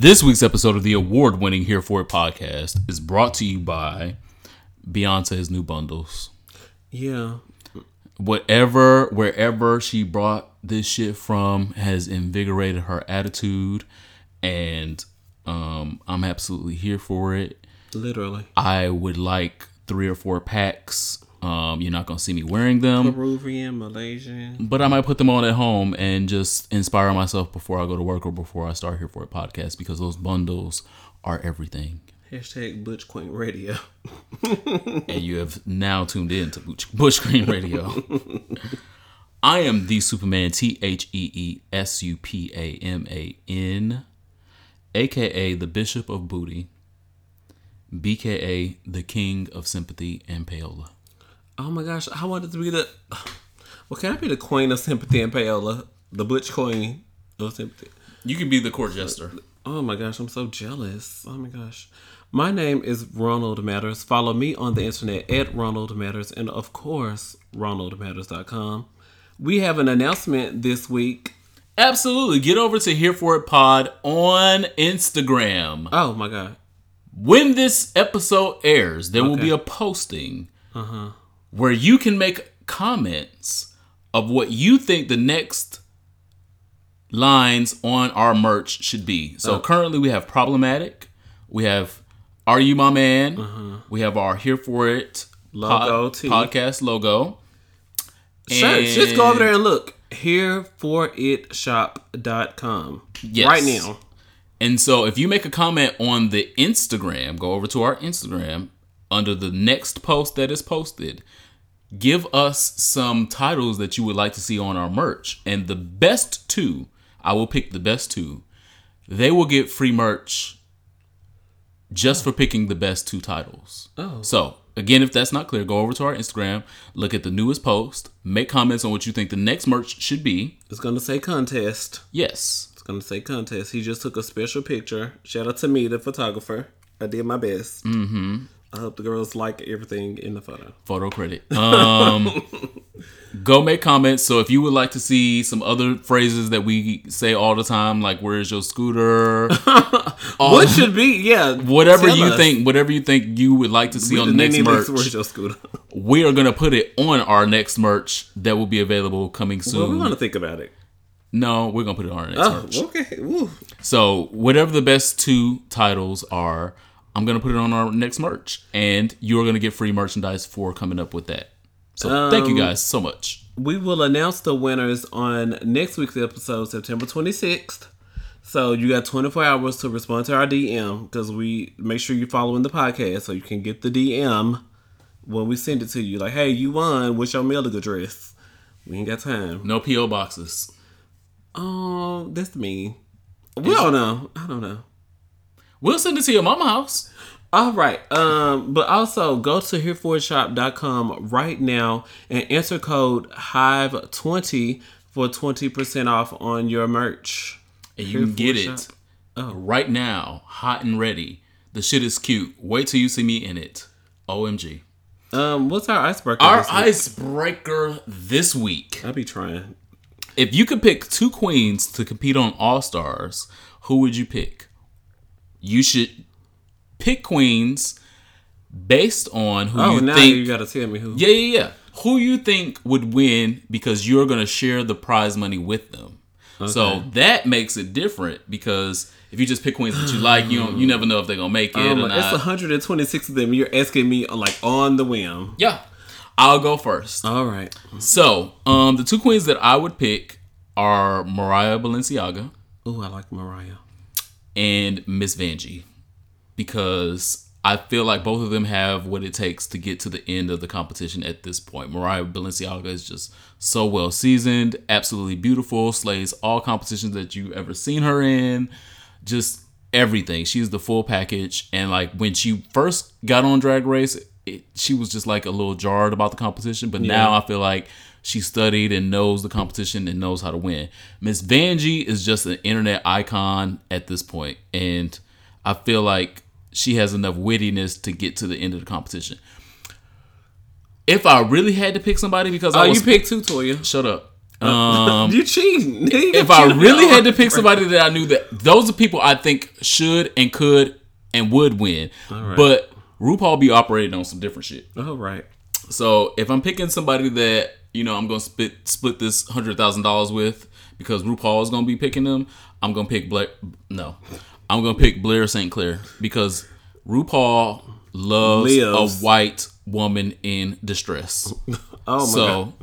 This week's episode of the award-winning Here For It podcast is brought to you by Beyonce's new bundles. Yeah. Whatever, wherever she brought this shit from has invigorated her attitude, and I'm absolutely here for it. Literally. I would like 3 or 4 packs. You're not going to see me wearing them. Peruvian, Malaysian. But I might put them on at home and just inspire myself before I go to work or before I start Here For It podcast, because those bundles are everything. Hashtag Butch Queen Radio. And you have now tuned in to Butch Queen Radio. I am the Superman, TheSupaman, a.k.a. the Bishop of Booty, BKA the King of Sympathy and Payola. Oh my gosh, I wanted to be the... Well, can I be the Queen of Sympathy and Payola? The Butch Queen of Sympathy. You can be the Court Jester. Oh my gosh, I'm so jealous. Oh my gosh. My name is Ronald Matters. Follow me on the internet at Ronald Matters. And of course, RonaldMatters.com. We have an announcement this week. Absolutely. Get over to Here For It Pod on Instagram. Oh my God. When this episode airs, there will be a posting where you can make comments of what you think the next lines on our merch should be. So currently we have Problematic. We have Are You My Man? We have our Here For It logo, podcast logo. Just go over there and look. HereForItShop.com. Yes. Right now. And so if you make a comment on the Instagram, go over to our Instagram under the next post that is posted. Give us some titles that you would like to see on our merch. And the best two, I will pick the best two. They will get free merch just for picking the best 2 titles. Oh. So, again, if that's not clear, go over to our Instagram, look at the newest post, make comments on what you think the next merch should be. It's going to say contest. Yes. It's going to say contest. He just took a special picture. Shout out to me, the photographer. I did my best. Mm-hmm. I hope the girls like everything in the photo. Photo credit. Go make comments. So if you would like to see some other phrases that we say all the time, like "Where's your scooter?" What should be? Yeah. Whatever you think. Whatever you think you would like to see on the next merch. Where's your scooter? We are gonna put it on our next merch that will be available coming soon. Well, we want to think about it. No, we're gonna put it on our next merch. Okay. Woo. So whatever the best 2 titles are, I'm going to put it on our next merch, and you're going to get free merchandise for coming up with that. So thank you guys so much. We will announce the winners on next week's episode, September 26th. So you got 24 hours to respond to our DM, because we make sure you're following the podcast so you can get the DM when we send it to you. Like, hey, you won. What's your mailing address? We ain't got time. No P.O. boxes. Oh, that's mean. We don't know. I don't know. We'll send it to your mama house. All right. But also go to HereForItShop.com right now and enter code HIVE20 for 20% off on your merch. And you can get it right now, hot and ready. The shit is cute. Wait till you see me in it. OMG. What's our icebreaker? Our icebreaker this week. I'll be trying. If you could pick 2 queens to compete on All Stars, who would you pick? You should pick queens based on who you think. Oh, now you gotta tell me who. Yeah. Who you think would win, because you're gonna share the prize money with them. Okay. So that makes it different, because if you just pick queens that you like, you never know if they're gonna make it or not. It's 126 of them. You're asking me on the whim. Yeah, I'll go first. All right. So the 2 queens that I would pick are Mariah Balenciaga. Oh, I like Mariah. And Miss Vanjie, because I feel like both of them have what it takes to get to the end of the competition at this point. Mariah Balenciaga is just so well seasoned, absolutely beautiful, slays all competitions that you've ever seen her in, just everything. She's the full package. And when she first got on Drag Race, she was just a little jarred about the competition. But now I feel like she studied and knows the competition and knows how to win. Miss Vanjie is just an internet icon at this point, and I feel like she has enough wittiness to get to the end of the competition. If I really had to pick somebody, because you picked 2, Toya. Shut up. You cheating. If I really had to pick somebody that I knew, that those are people I think should and could and would win. Right. But RuPaul be operating on some different shit. Oh, right. So if I'm picking somebody that, you know, I'm going to split this $100,000 with because RuPaul is going to be picking them, I'm going to pick I'm going to pick Blair St Clair, because RuPaul loves a white woman in distress. Oh my God.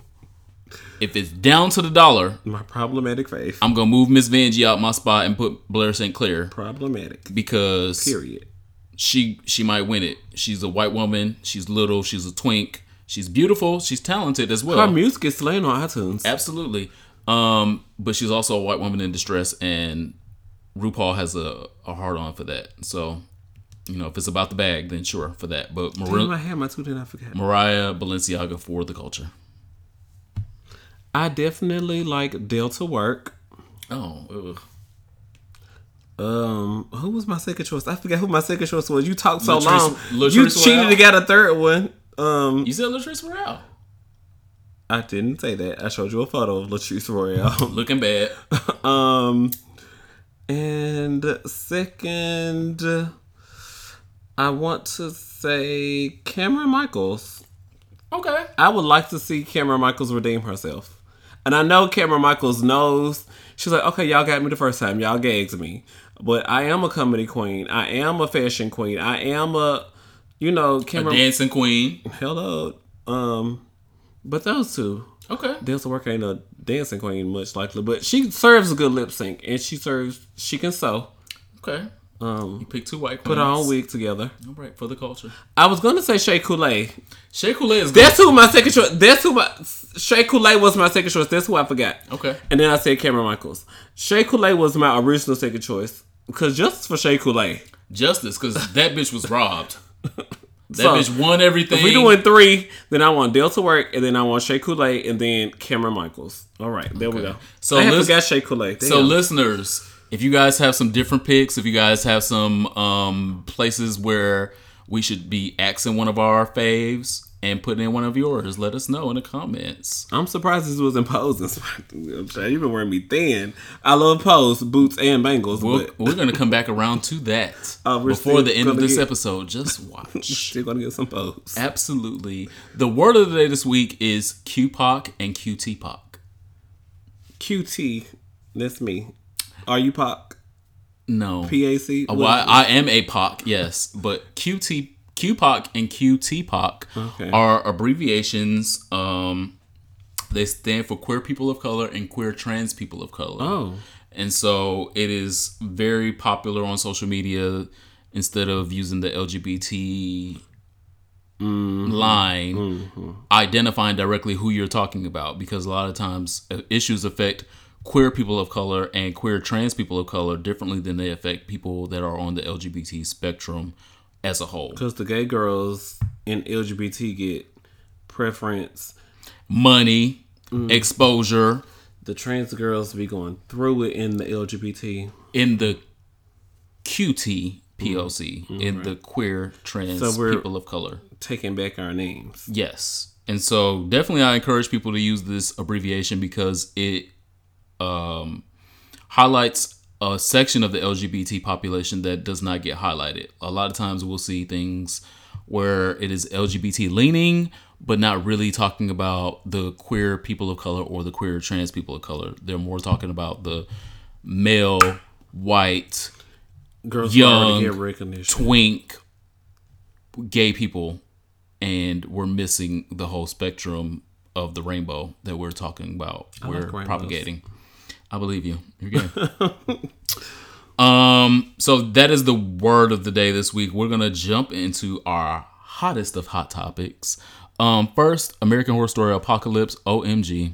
If it's down to the dollar, my problematic faith, I'm gonna move Miss Vanjie out my spot and put Blair St Clair. Problematic, because period, she might win it. She's a white woman. She's little. She's a twink. She's beautiful. She's talented as well. Her music is slaying on iTunes. Absolutely, but she's also a white woman in distress, and RuPaul has a hard on for that. So, you know, if it's about the bag, then sure for that. But Mariah Balenciaga for the culture. I definitely like Delta Work. Oh. Who was my second choice? I forgot who my second choice was. You talked so long. You cheated and got a third one. You said LaTrice Royale. I didn't say that. I showed you a photo of LaTrice Royale. Looking bad. And second, I want to say Cameron Michaels. Okay. I would like to see Cameron Michaels redeem herself. And I know Cameron Michaels knows. She's like, okay, y'all got me the first time. Y'all gagged me. But I am a comedy queen. I am a fashion queen. I am a dancing queen. Hello. But those two. Okay. Delta Work ain't a dancing queen, much likely. But she serves a good lip sync. And she can sew. Okay. You pick two white queens. Put our own wig together. All right, for the culture. I was going to say Shea Couleé. Shea Couleé is good. That's who my second choice. Shea Couleé was my second choice. That's who I forgot. Okay. And then I said Cameron Michaels. Shea Couleé was my original second choice. Because justice for Shea Couleé. Justice, because that bitch was robbed. Bitch won everything. If we doing three, then I want Delta Work, and then I want Shea Couleé, and then Cameron Michaels. All right, there we go. So I forgot Shea Couleé. So listeners, if you guys have some different picks, if you guys have some places where we should be axing one of our faves and putting in one of yours, let us know in the comments. I'm surprised this wasn't Pose. You've been wearing me thin. I love Pose, boots, and bangles. We're going to come back around to that before the end of this episode. Just watch. Still going to get some Pose. Absolutely. The word of the day this week is QPOC and QTPOC. QT, that's me. Are you POC? No. PAC? Well, I am a POC, yes. But QPOC and QTPOC are abbreviations. They stand for Queer People of Color and Queer Trans People of Color. Oh. And so it is very popular on social media. Instead of using the LGBT line, identifying directly who you're talking about. Because a lot of times issues affect queer people of color and queer trans people of color differently than they affect people that are on the LGBT spectrum as a whole. Because the gay girls in LGBT get preference, money, exposure. The trans girls be going through it in the LGBT. In the QT POC. In the queer trans people of color. Taking back our names. Yes. And so definitely I encourage people to use this abbreviation because it highlights a section of the LGBT population that does not get highlighted. A lot of times we'll see things where it is LGBT leaning, but not really talking about the queer people of color or the queer trans people of color. They're more talking about the male, white, girls, young, twink, gay people, and we're missing the whole spectrum of the rainbow that we're talking about. We're propagating. I believe you. You're good. So that is the word of the day this week. We're going to jump into our hottest of hot topics. First, American Horror Story Apocalypse, OMG.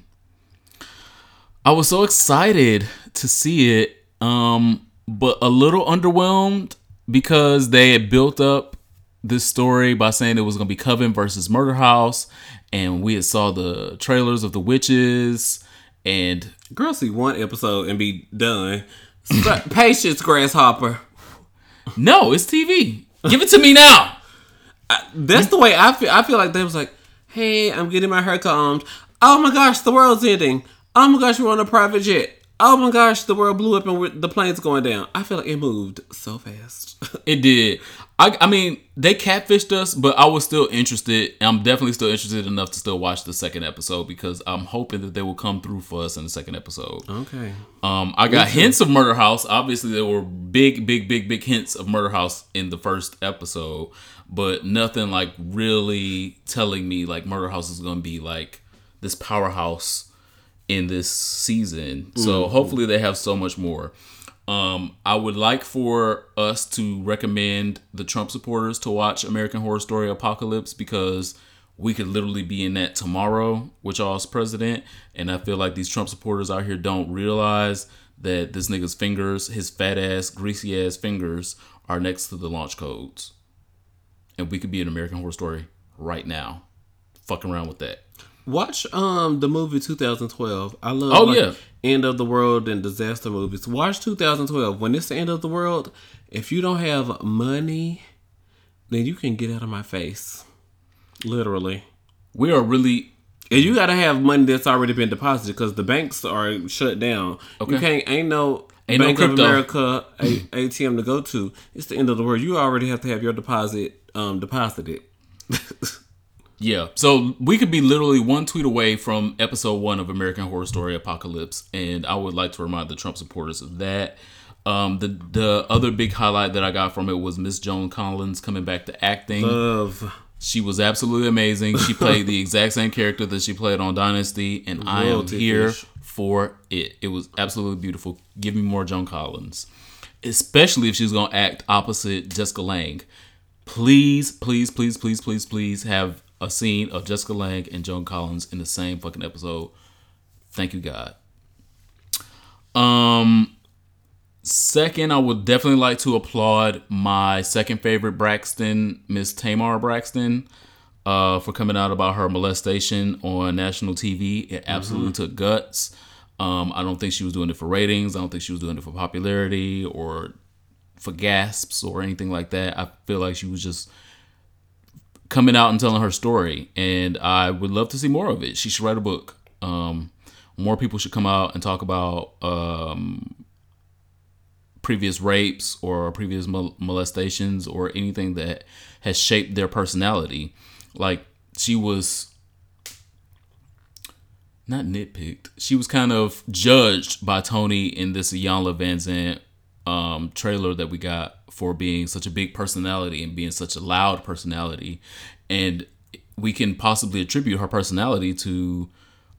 I was so excited to see it, but a little underwhelmed because they had built up this story by saying it was going to be Coven versus Murder House, and we had saw the trailers of the witches. And girls see one episode and be done. Patience, grasshopper. No, it's TV. Give it to me now. That's the way I feel. I feel like they was like, hey, I'm getting my hair combed. Oh my gosh, the world's ending. Oh my gosh, we were on a private jet. Oh my gosh, the world blew up and the plane's going down. I feel like it moved so fast. It did. I mean, they catfished us, but I was still interested. And I'm definitely still interested enough to still watch the second episode because I'm hoping that they will come through for us in the second episode. Okay. I got hints of Murder House. Obviously, there were big hints of Murder House in the first episode, but nothing like really telling me like Murder House is going to be like this powerhouse in this season. So hopefully they have so much more. I would like for us to recommend the Trump supporters to watch American Horror Story: Apocalypse because we could literally be in that tomorrow with y'all's president. And I feel like these Trump supporters out here don't realize that this nigga's fingers, his fat ass, greasy ass fingers are next to the launch codes. And we could be in American Horror Story right now. Fucking around with that. Watch the movie 2012. I love end of the world and disaster movies. Watch 2012. When it's the end of the world, if you don't have money, then you can get out of my face. Literally. We are really... And you gotta have money that's already been deposited because the banks are shut down. Okay. You can't... Ain't Bank no of America ATM to go to. It's the end of the world. You already have to have your deposit deposited. Yeah, so we could be literally one tweet away from episode 1 of American Horror Story: Apocalypse, and I would like to remind the Trump supporters of that. The other big highlight that I got from it was Miss Joan Collins coming back to acting. Love. She was absolutely amazing. She played the exact same character that she played on Dynasty, and I am here for it. It was absolutely beautiful. Give me more Joan Collins, especially if she's going to act opposite Jessica Lange. Please, please, please, please, please, please have a scene of Jessica Lange and Joan Collins in the same fucking episode. Thank you, God. Second, I would definitely like to applaud my second favorite Braxton, Miss Tamar Braxton, for coming out about her molestation on national TV. It absolutely took guts. I don't think she was doing it for ratings. I don't think she was doing it for popularity or for gasps or anything like that. I feel like she was just coming out and telling her story, and I would love to see more of it. She should write a book. More people should come out and talk about previous rapes or previous molestations or anything that has shaped their personality. Like, she was not nitpicked. She was kind of judged by Tony in this Iyanla Van Zandt trailer that we got for being such a big personality and being such a loud personality. And we can possibly attribute her personality to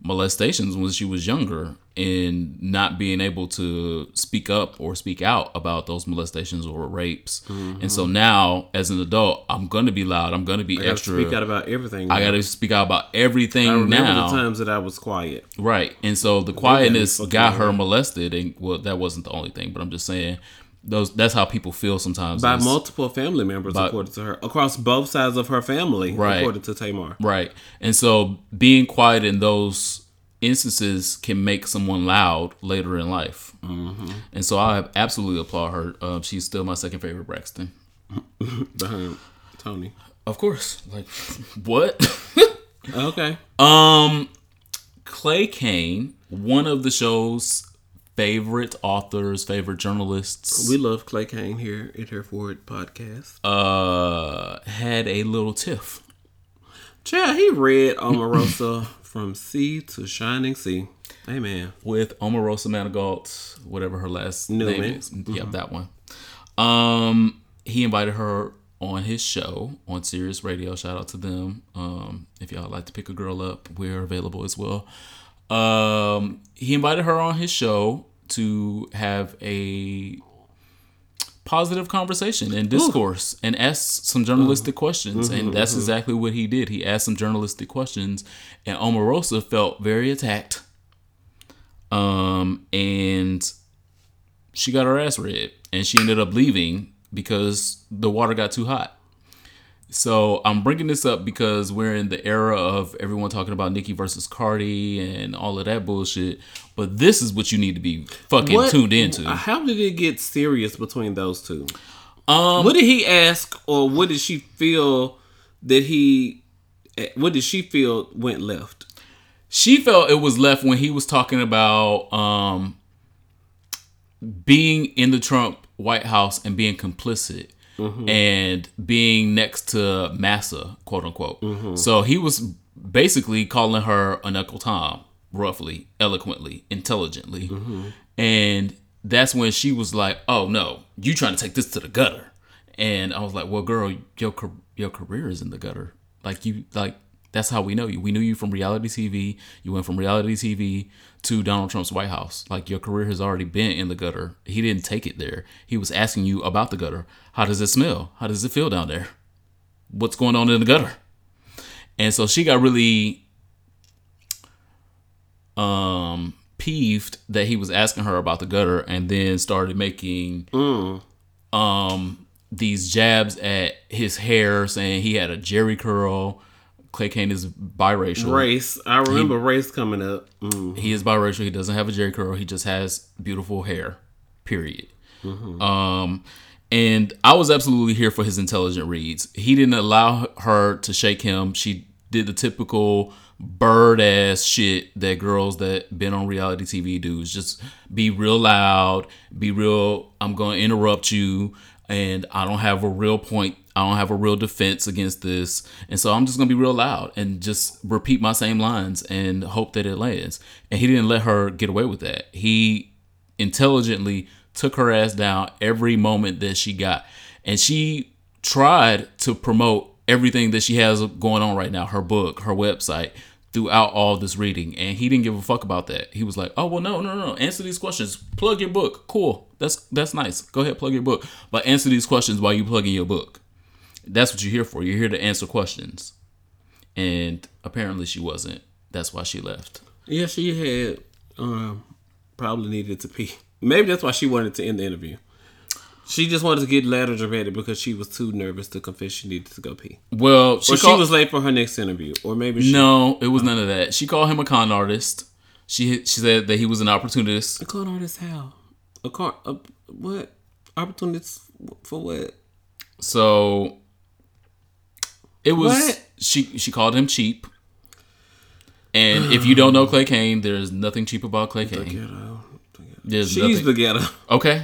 molestations when she was younger and not being able to speak up or speak out about those molestations or rapes. And so now as an adult, I'm going to be loud. I'm going to be extra. Speak out about everything. I got to speak out about everything now. I remember the times that I was quiet. Right. And so the quietness got her molested. And well, that wasn't the only thing, but I'm just saying that's how people feel sometimes. By multiple family members, according to her. Across both sides of her family, right, according to Tamar. Right. And so being quiet in those instances can make someone loud later in life. And so I absolutely applaud her. She's still my second favorite Braxton. Behind Tony. Of course. Like, what? Okay. Clay Kane, one of the show's favorite authors, favorite journalists. We love Clay Kane here at Here For It podcast. Had a little tiff. Child, he read Omarosa From Sea to Shining Sea. Amen. With Omarosa Manigault, whatever her last name is. Yep, that one. He invited her on his show on Sirius Radio. Shout out to them. If y'all like to pick a girl up, we're available as well. He invited her on his show to have a positive conversation and discourse and asked some journalistic questions. And that's exactly what he did. He asked some journalistic questions, and Omarosa felt very attacked. And she got her ass read, and she ended up leaving because the water got too hot. So I'm bringing this up because we're in the era of everyone talking about Nicki versus Cardi and all of that bullshit. But this is what you need to be fucking tuned into. How did it get serious between those two? What did he ask, or what did she feel went left? She felt it was left when he was talking about being in the Trump White House and being complicit and being next to Massa, quote unquote. So he was basically calling her an Uncle Tom, roughly, eloquently, intelligently. And that's when she was like, oh no, you trying to take this to the gutter. And I was like, well, girl, your career is in the gutter. Like, you, like, that's how we know you. We knew you from reality TV. You went from reality TV to Donald Trump's White House. Like, your career has already been in the gutter. He didn't take it there. He was asking you about the gutter. How does it smell? How does it feel down there? What's going on in the gutter? And so she got really peeved that he was asking her about the gutter, and then started making these jabs at his hair, saying he had a jerry curl. Clay Kane is biracial. I remember race coming up. He is biracial. He doesn't have a jerry curl. He just has beautiful hair, period. And I was absolutely here for his intelligent reads. He didn't allow her to shake him. She did the typical bird ass shit that girls that been on reality TV do. Just be real loud, be real, I'm going to interrupt you, and I don't have a real point. I don't have a real defense against this. And so I'm just going to be real loud and just repeat my same lines and hope that it lands. And he didn't let her get away with that. He intelligently took her ass down every moment that she got. And she tried to promote everything that she has going on right now, her book, her website, throughout all this reading. And he didn't give a fuck about that. He was like, oh, well, no. Answer these questions. Plug your book. Cool. That's nice. Go ahead, plug your book. But answer these questions while you plugging your book. That's what you're here for. You're here to answer questions. And apparently she wasn't. That's why she left. Yeah, she had probably needed to pee. Maybe that's why she wanted to end the interview. She just wanted to get ladder dramatic because she was too nervous to confess she needed to go pee. Well, she was late for her next interview. Or maybe she... No, it was none of that. She called him a con artist. She said that he was an opportunist. A con artist how? What? Opportunist for what? So... It was what? she called him cheap, and if you don't know Clay Kane, there's nothing cheap about Clay Kane. The ghetto. She's the ghetto. Okay.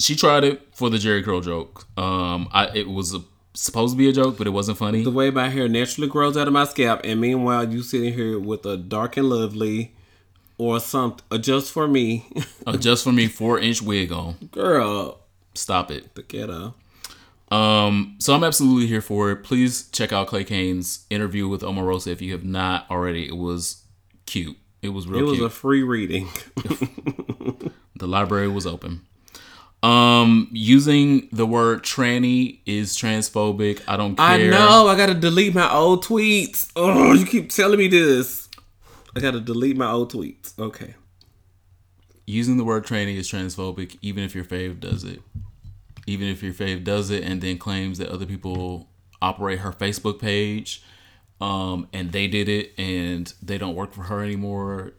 She tried it for the jerry curl joke. It was supposed to be a joke, but it wasn't funny. The way my hair naturally grows out of my scalp, and meanwhile you sitting here with a dark and lovely or something, a just for me 4-inch wig on. Girl, stop it. The ghetto. So I'm absolutely here for it. Please check out Clay Kane's interview with Omarosa if you have not already. It was cute. It was real cute. It was a free reading. The library was open. Using the word tranny is transphobic. I don't care. I know. I got to delete my old tweets. Oh, you keep telling me this. I got to delete my old tweets. Okay. Using the word tranny is transphobic, even if your fave does it. Even if your fave does it and then claims that other people operate her Facebook page and they did it and they don't work for her anymore,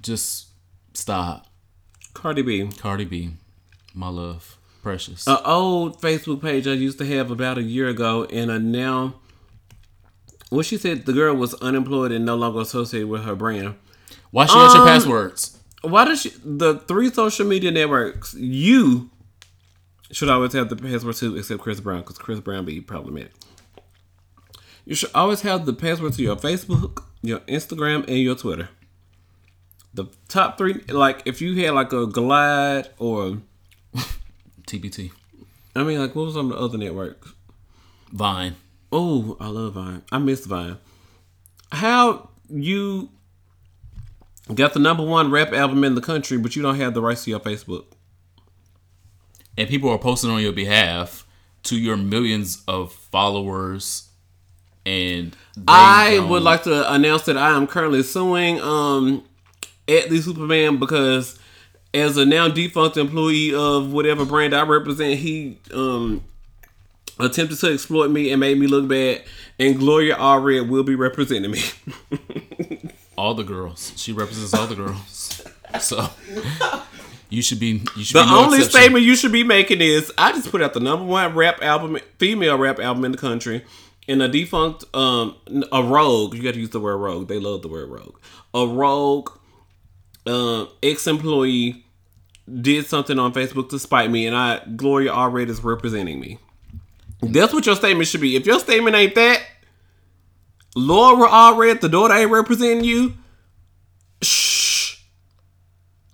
just stop. Cardi B, my love, precious. An old Facebook page I used to have about a year ago, and she said the girl was unemployed and no longer associated with her brand. Why she got your passwords? Why does she... The three social media networks, you... should always have the password to, except Chris Brown, because Chris Brown be problematic. You should always have the password to your Facebook, your Instagram, and your Twitter. The top three, like if you had like a Glide or TBT. I mean, like what was on the other networks? Vine. Oh, I love Vine. I miss Vine. How you got the #1 rap album in the country, but you don't have the rights to your Facebook? And people are posting on your behalf to your millions of followers. And I would like to announce that I am currently suing Atlee Superman because as a now defunct employee of whatever brand I represent, he attempted to exploit me and made me look bad. And Gloria Allred will be representing me. All the girls. She represents all the girls. So... You should be the only exception. Statement you should be making is I just put out the #1 female rap album in the country, In a defunct, a rogue, you got to use the word rogue. They love the word rogue. A rogue ex-employee did something on Facebook to spite me, and Gloria Allred is representing me. That's what your statement should be. If your statement ain't that, Laura Allred, the daughter ain't representing you, shh.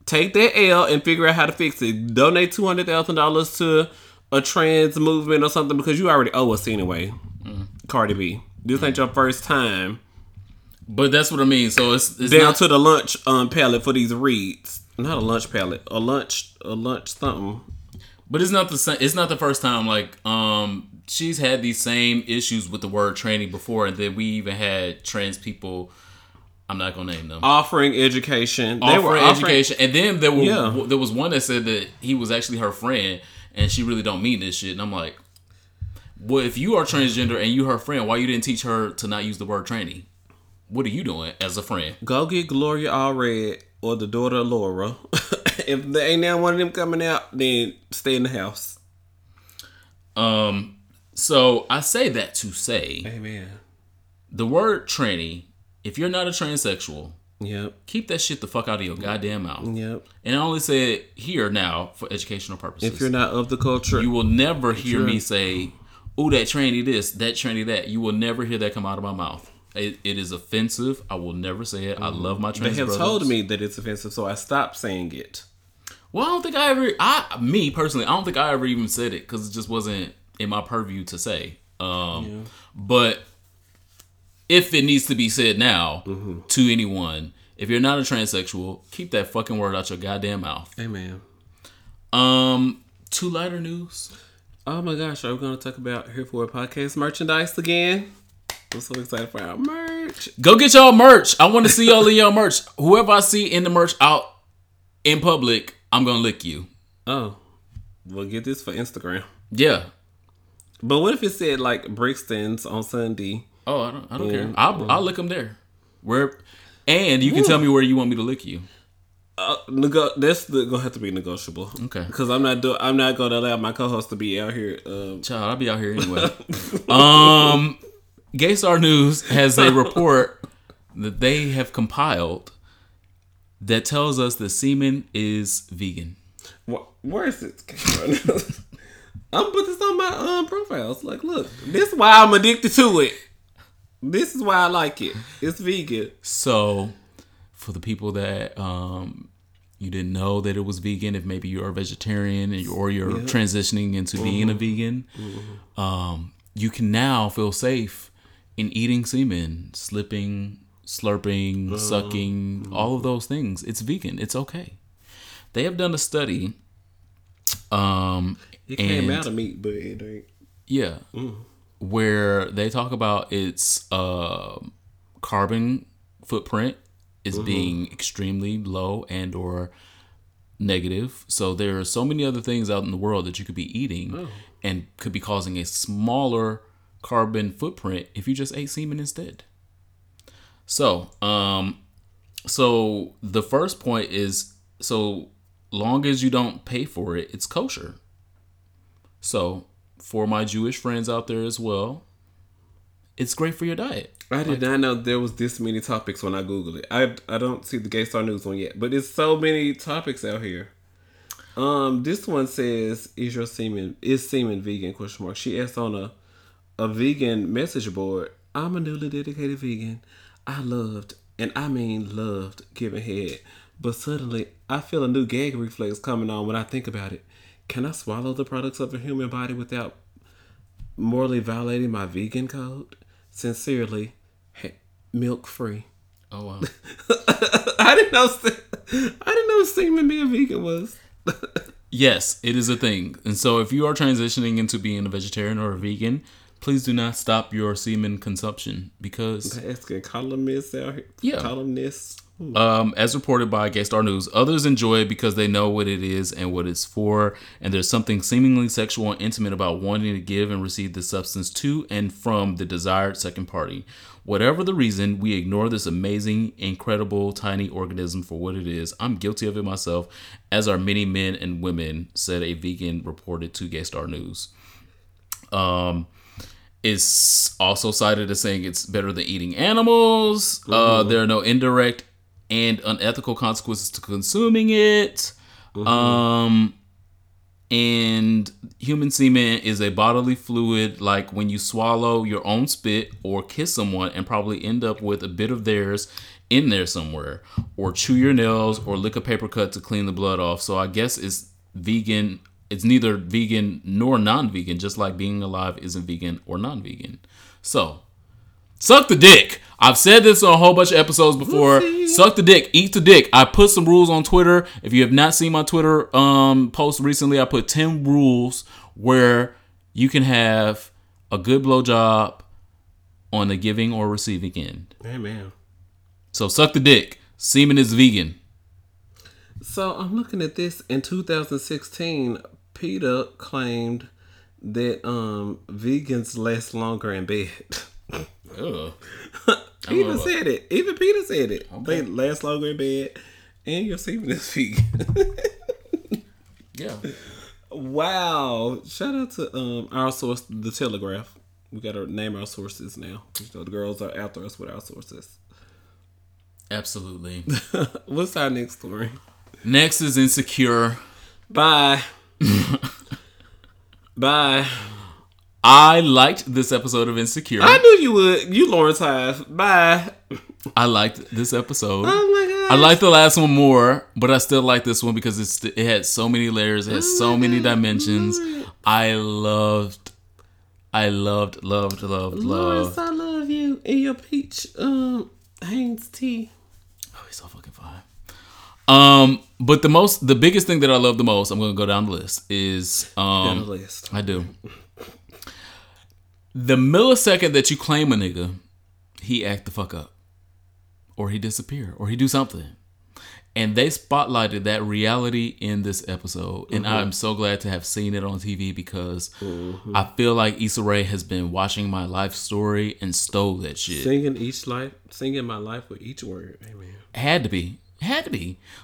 Take that L and figure out how to fix it. Donate $200,000 to a trans movement or something, because you already owe us anyway. Cardi B, this ain't your first time, but that's what I mean. So it's down to the lunch palette for these reads. Not a lunch palette, a lunch something. But it's not the same. It's not the first time. Like she's had these same issues with the word tranny before, and then we even had trans people. I'm not gonna name them. Offering education. And then there was one that said that he was actually her friend, and she really don't mean this shit. And I'm like, well, if you are transgender and you her friend, why you didn't teach her to not use the word tranny? What are you doing as a friend? Go get Gloria Allred or the daughter of Laura. If there ain't now one of them coming out, then stay in the house. So I say that to say, amen. The word tranny, if you're not a transsexual, yep, keep that shit the fuck out of your goddamn mouth. Yep. And I only say it here now for educational purposes. If you're not of the culture, you will never hear me say, ooh, that tranny this, that tranny that. You will never hear that come out of my mouth. It is offensive. I will never say it. I love my trans brothers. They have told me that it's offensive, so I stopped saying it. Well, I don't think I ever... me, personally, I don't think I ever even said it, because it just wasn't in my purview to say. But if it needs to be said now to anyone, if you're not a transsexual, keep that fucking word out your goddamn mouth. Amen. To lighter news... Oh my gosh, are we going to talk about Here For It podcast merchandise again? I'm so excited for our merch. Go get y'all merch. I want to see y'all in y'all merch. Whoever I see in the merch out in public, I'm going to lick you. Oh. We'll get this for Instagram. Yeah. But what if it said like Brixton's on Sunday? Oh, I don't care. I'll lick them there. And you can tell me where you want me to lick you. That's gonna have to be negotiable. Okay, because I'm not gonna allow my co-host to be out here. Child, I'll be out here anyway. Gaystar News has a report that they have compiled that tells us that semen is vegan. Where is it? I'm put this on my profiles. Like, look, this is why I'm addicted to it. This is why I like it. It's vegan. So. For the people that you didn't know that it was vegan, if maybe you're a vegetarian or you're transitioning into being a vegan, you can now feel safe in eating semen, slipping, slurping, sucking, all of those things. It's vegan. It's okay. They have done a study. It came out of meat, but it ain't. Yeah. Mm. Where they talk about its carbon footprint is being extremely low and or negative. So there are so many other things out in the world that you could be eating and could be causing a smaller carbon footprint if you just ate semen instead. So, so the first point is, so long as you don't pay for it, it's kosher. So for my Jewish friends out there as well, it's great for your diet. I did not know there was this many topics when I Googled it. I don't see the Gaystar News one yet, but there's so many topics out here. This one says, "Is semen vegan?" Question mark. She asked on a vegan message board. I'm a newly dedicated vegan. I loved, and I mean loved, giving head. But suddenly, I feel a new gag reflex coming on when I think about it. Can I swallow the products of a human body without morally violating my vegan code? Sincerely, milk free. Oh wow! I didn't know semen being vegan was. Yes, it is a thing. And so, if you are transitioning into being a vegetarian or a vegan, please do not stop your semen consumption because. I'm asking columnists out here. Yeah, columnists. As reported by Gaystar News, others enjoy it because they know what it is and what it's for, and there's something seemingly sexual and intimate about wanting to give and receive the substance to and from the desired second party. Whatever the reason, we ignore this amazing, incredible, tiny organism for what it is. I'm guilty of it myself, as are many men and women, said a vegan reported to Gaystar News. is also cited as saying it's better than eating animals. Mm-hmm. There are no indirect and unethical consequences to consuming it. Mm-hmm. And human semen is a bodily fluid, like when you swallow your own spit or kiss someone and probably end up with a bit of theirs in there somewhere, or chew your nails or lick a paper cut to clean the blood off. So I guess it's vegan. It's neither vegan nor non-vegan, just like being alive isn't vegan or non-vegan. So, suck the dick. I've said this on a whole bunch of episodes before. Lucy. Suck the dick. Eat the dick. I put some rules on Twitter. If you have not seen my Twitter post recently, I put 10 rules where you can have a good blowjob on the giving or receiving end. Amen. So, suck the dick. Semen is vegan. So, I'm looking at this. In 2016, PETA claimed that vegans last longer in bed. PETA said it. Even PETA said it. Okay. They last longer in bed, and your semen is vegan. Yeah. Wow. Shout out to our source, The Telegraph. We got to name our sources now. You know, the girls are after us with our sources. Absolutely. What's our next story? Next is Insecure. Bye. Bye. I liked this episode of Insecure. I knew you would. You Lawrence Hive. Bye. I liked this episode. Oh my god! I liked the last one more, but I still like this one because it had so many layers. It has so many dimensions. Lord. I loved. Lawrence, I love you and your peach Hanes tea. Oh, he's so fucking fine. But the biggest thing that I love the most, I'm gonna go down the list, is down the list. I do. The millisecond that you claim a nigga, he act the fuck up, or he disappear, or he do something, and they spotlighted that reality in this episode, and mm-hmm. I'm so glad to have seen it on TV because mm-hmm. I feel like Issa Rae has been watching my life story and stole that shit. Singing my life with each word. Amen. Had to be.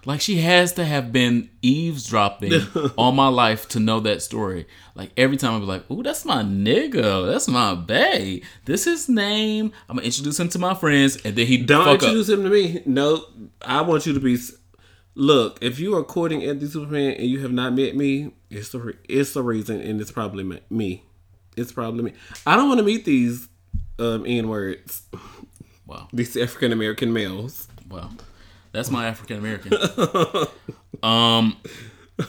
Like, she has to have been eavesdropping on my life to know that story. Like, every time I'd be like, ooh, that's my nigga. That's my bae. This is his name. I'm going to introduce him to my friends. And then he don't fuck introduce up. Him to me. No, I want you to be... Look, if you are courting Anthony Superman and you have not met me, it's the reason, and it's probably me. It's probably me. I don't want to meet these N-words. Wow. These African-American males. Wow. That's my African American.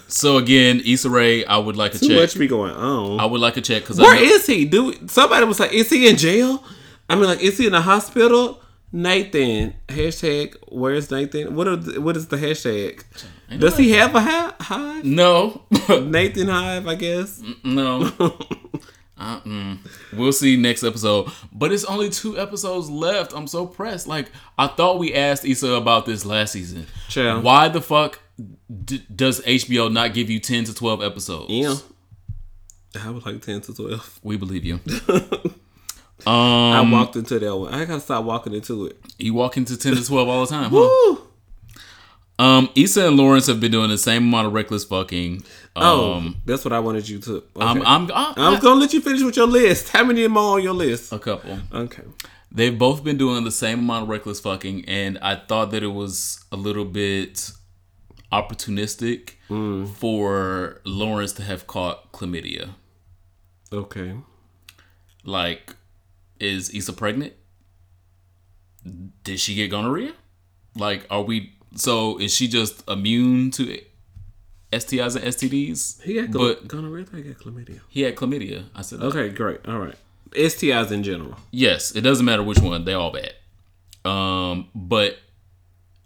So again, Issa Rae, I would like a check. Too much be going on. I would like a check because where is he? Somebody was like, is he in jail? I mean, like, is he in a hospital? Nathan hashtag. Where's Nathan? What is the hashtag? Does he have a hive? No. Nathan Hive, I guess. No. We'll see next episode, but it's only 2 episodes left. I'm so pressed. Like, I thought we asked Issa about this last season. Child. Why the fuck does HBO not give you 10 to 12 episodes? Yeah, I would like 10 to 12. We believe you. I walked into that one. I gotta stop walking into it. You walk into 10 to 12 all the time. Woo! Huh? Issa and Lawrence have been doing the same amount of reckless fucking. That's what I wanted you to. Okay. I'm gonna let you finish with your list. How many more on your list? A couple. Okay. They've both been doing the same amount of reckless fucking, and I thought that it was a little bit opportunistic for Lawrence to have caught chlamydia. Okay. Like, is Issa pregnant? Did she get gonorrhea? Like, are we? So, is she just immune to STIs and STDs? He had gonorrhea, I got chlamydia. He had chlamydia. I said that. Okay, great. All right. STIs in general. Yes. It doesn't matter which one. They all bad. But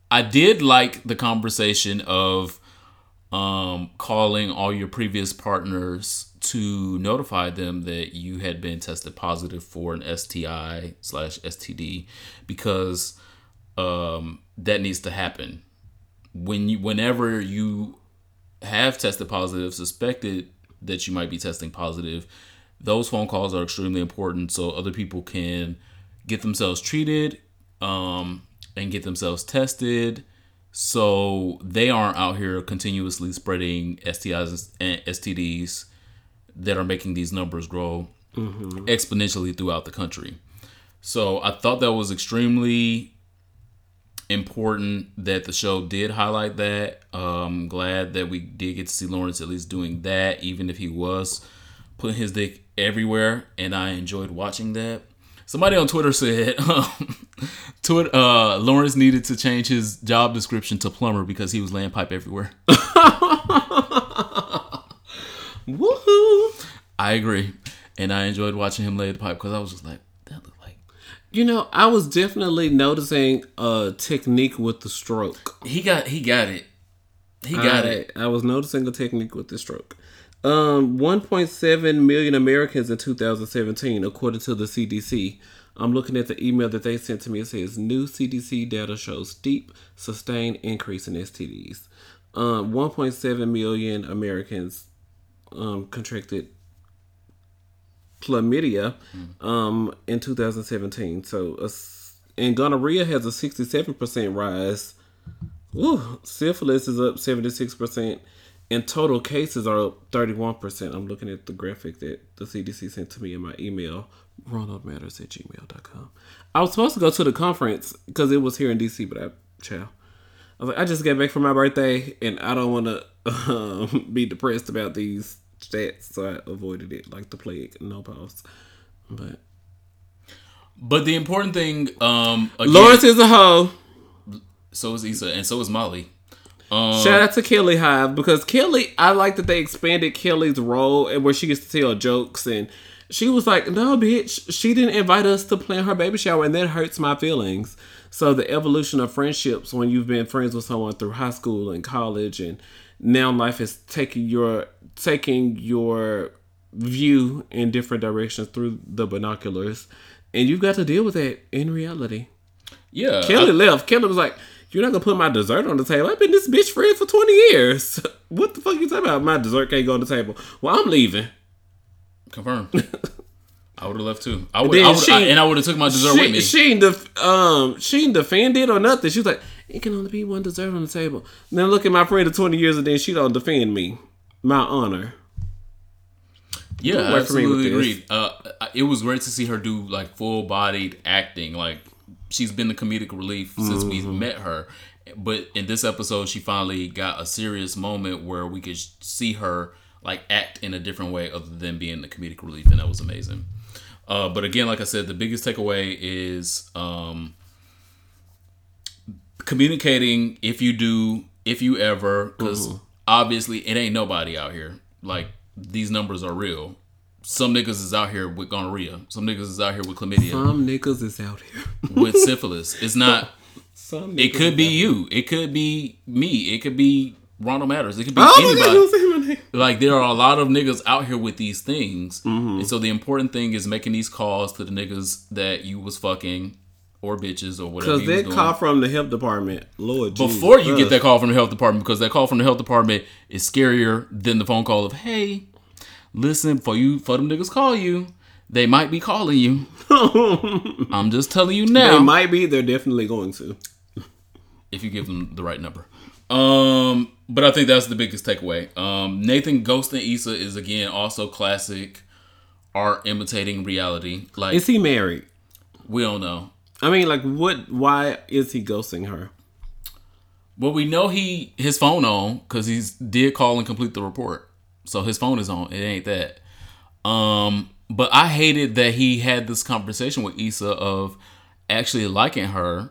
I did like the conversation of calling all your previous partners to notify them that you had been tested positive for an STI/STD because... that needs to happen whenever you have tested positive, suspected that you might be testing positive. Those phone calls are extremely important so other people can get themselves treated and get themselves tested, so they aren't out here continuously spreading STIs and STDs that are making these numbers grow exponentially throughout the country. So I thought that was extremely important that the show did highlight that. I'm glad that we did get to see Lawrence at least doing that, even if he was putting his dick everywhere, and I enjoyed watching that. Somebody on Twitter said Lawrence needed to change his job description to plumber because he was laying pipe everywhere. Woohoo! I agree. And I enjoyed watching him lay the pipe because I was just like, that looked like... You know, I was definitely noticing a technique with the stroke. He got it. I was noticing a technique with the stroke. 1.7 million Americans in 2017, according to the CDC. I'm looking at the email that they sent to me. It says, new CDC data shows steep, sustained increase in STDs. 1.7 million Americans contracted chlamydia in 2017. So, and gonorrhea has a 67% rise. Ooh, syphilis is up 76%. And total cases are up 31%. I'm looking at the graphic that the CDC sent to me in my email, ronaldmatters@gmail.com. I was supposed to go to the conference because it was here in DC, but I was like, I just got back from my birthday, and I don't want to be depressed about these stats, so I avoided it like the plague. No pause. But the important thing, again, Lawrence is a hoe. So is Issa, and so is Molly. Shout out to Kelly Hive, because Kelly, I like that they expanded Kelly's role and where she gets to tell jokes, and she was like, no bitch, she didn't invite us to plan her baby shower, and that hurts my feelings. So the evolution of friendships when you've been friends with someone through high school and college, and now life is taking your view in different directions through the binoculars, and you've got to deal with that in reality. Yeah, Kelly left. Kelly was like, you're not going to put my dessert on the table. I've been this bitch friend for 20 years. What the fuck you talking about? My dessert can't go on the table. Well, I'm leaving. Confirmed. I would have left too. I would have took my dessert with me. She ain't defended or nothing. She was like, it can only be one dessert on the table. And then look at my friend of 20 years, and then she don't defend me. My honor. Yeah, I absolutely agree. It was great to see her do like full-bodied acting, like, she's been the comedic relief since we've met her. But in this episode, she finally got a serious moment where we could see her like act in a different way other than being the comedic relief. And that was amazing. But again, like I said, the biggest takeaway is communicating if you ever, because obviously it ain't nobody out here. Like, these numbers are real. Some niggas is out here with gonorrhea. Some niggas is out here with chlamydia. Some niggas is out here with syphilis. It's not. It could be you. It could be me. It could be Ronald Matters. It could be anybody. Like, there are a lot of niggas out here with these things, and so the important thing is making these calls to the niggas that you was fucking or bitches or whatever. Because that call from the health department, Lord Jesus. Before you get that call from the health department, because that call from the health department is scarier than the phone call of hey. Listen, for them niggas call you, they might be calling you. I'm just telling you now. They might be. They're definitely going to. If you give them the right number. But I think that's the biggest takeaway. Nathan ghosting Issa is, again, also classic art imitating reality. Like, is he married? We don't know. I mean, like, why is he ghosting her? Well, we know his phone on because he did call and complete the report. So his phone is on. It ain't that. But I hated that he had this conversation with Issa of actually liking her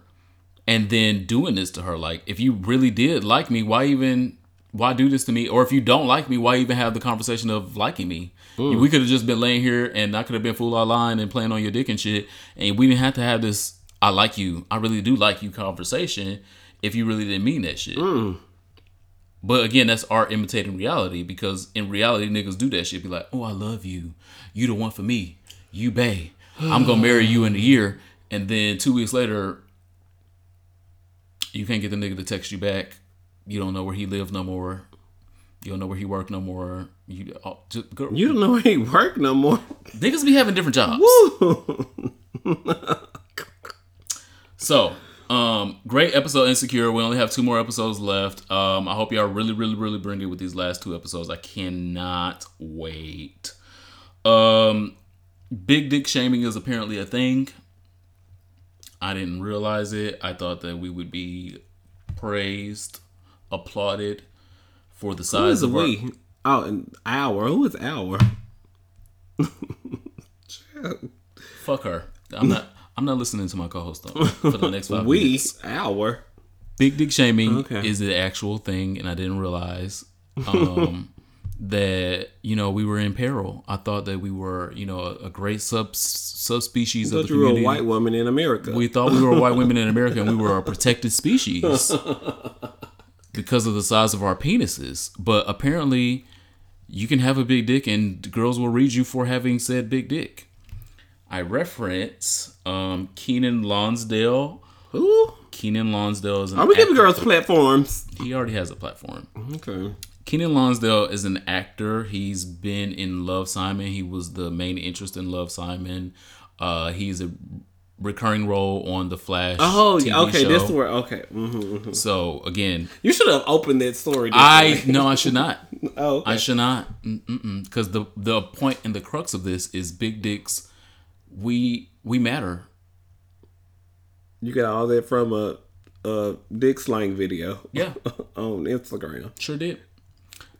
and then doing this to her. Like, if you really did like me, why do this to me? Or if you don't like me, why even have the conversation of liking me? Ooh. We could have just been laying here and I could have been full online and playing on your dick and shit. And we didn't have to have this, I like you, I really do like you conversation if you really didn't mean that shit. Mm. But again, that's art imitating reality, because in reality, niggas do that shit. Be like, oh, I love you. You the one for me. You bae. I'm going to marry you in a year. And then 2 weeks later, you can't get the nigga to text you back. You don't know where he live no more. You don't know where he work no more. You don't know where he work no more? Niggas be having different jobs. Woo. So... great episode, Insecure. We only have 2 more episodes left. I hope y'all really, really, really bring it with these last 2 episodes. I cannot wait. Big dick shaming is apparently a thing. I didn't realize it. I thought that we would be praised, applauded for the size of we. Our... Oh, our. Who is our? Fuck her. I'm not listening to my co-host though for the next 5 minutes. We our. Big dick shaming is the actual thing, and I didn't realize that, you know, we were in peril. I thought that we were, you know, a great subspecies of the community. We thought you were a white woman in America. We thought we were white women in America, and we were a protected species because of the size of our penises. But apparently, you can have a big dick, and girls will read you for having said big dick. I reference Keenan Lonsdale. Who? Keenan Lonsdale is an actor. Are we giving girls platforms? He already has a platform. Okay. Keenan Lonsdale is an actor. He's been in Love, Simon. He was the main interest in Love, Simon. He's a recurring role on The Flash TV show. This story. Okay. Mm-hmm, mm-hmm. So, again. You should have opened that story. No, I should not. Oh, okay. I should not. Because the point and the crux of this is big dicks. We matter. You got all that from a dick slang video. Yeah. On Instagram. Sure did.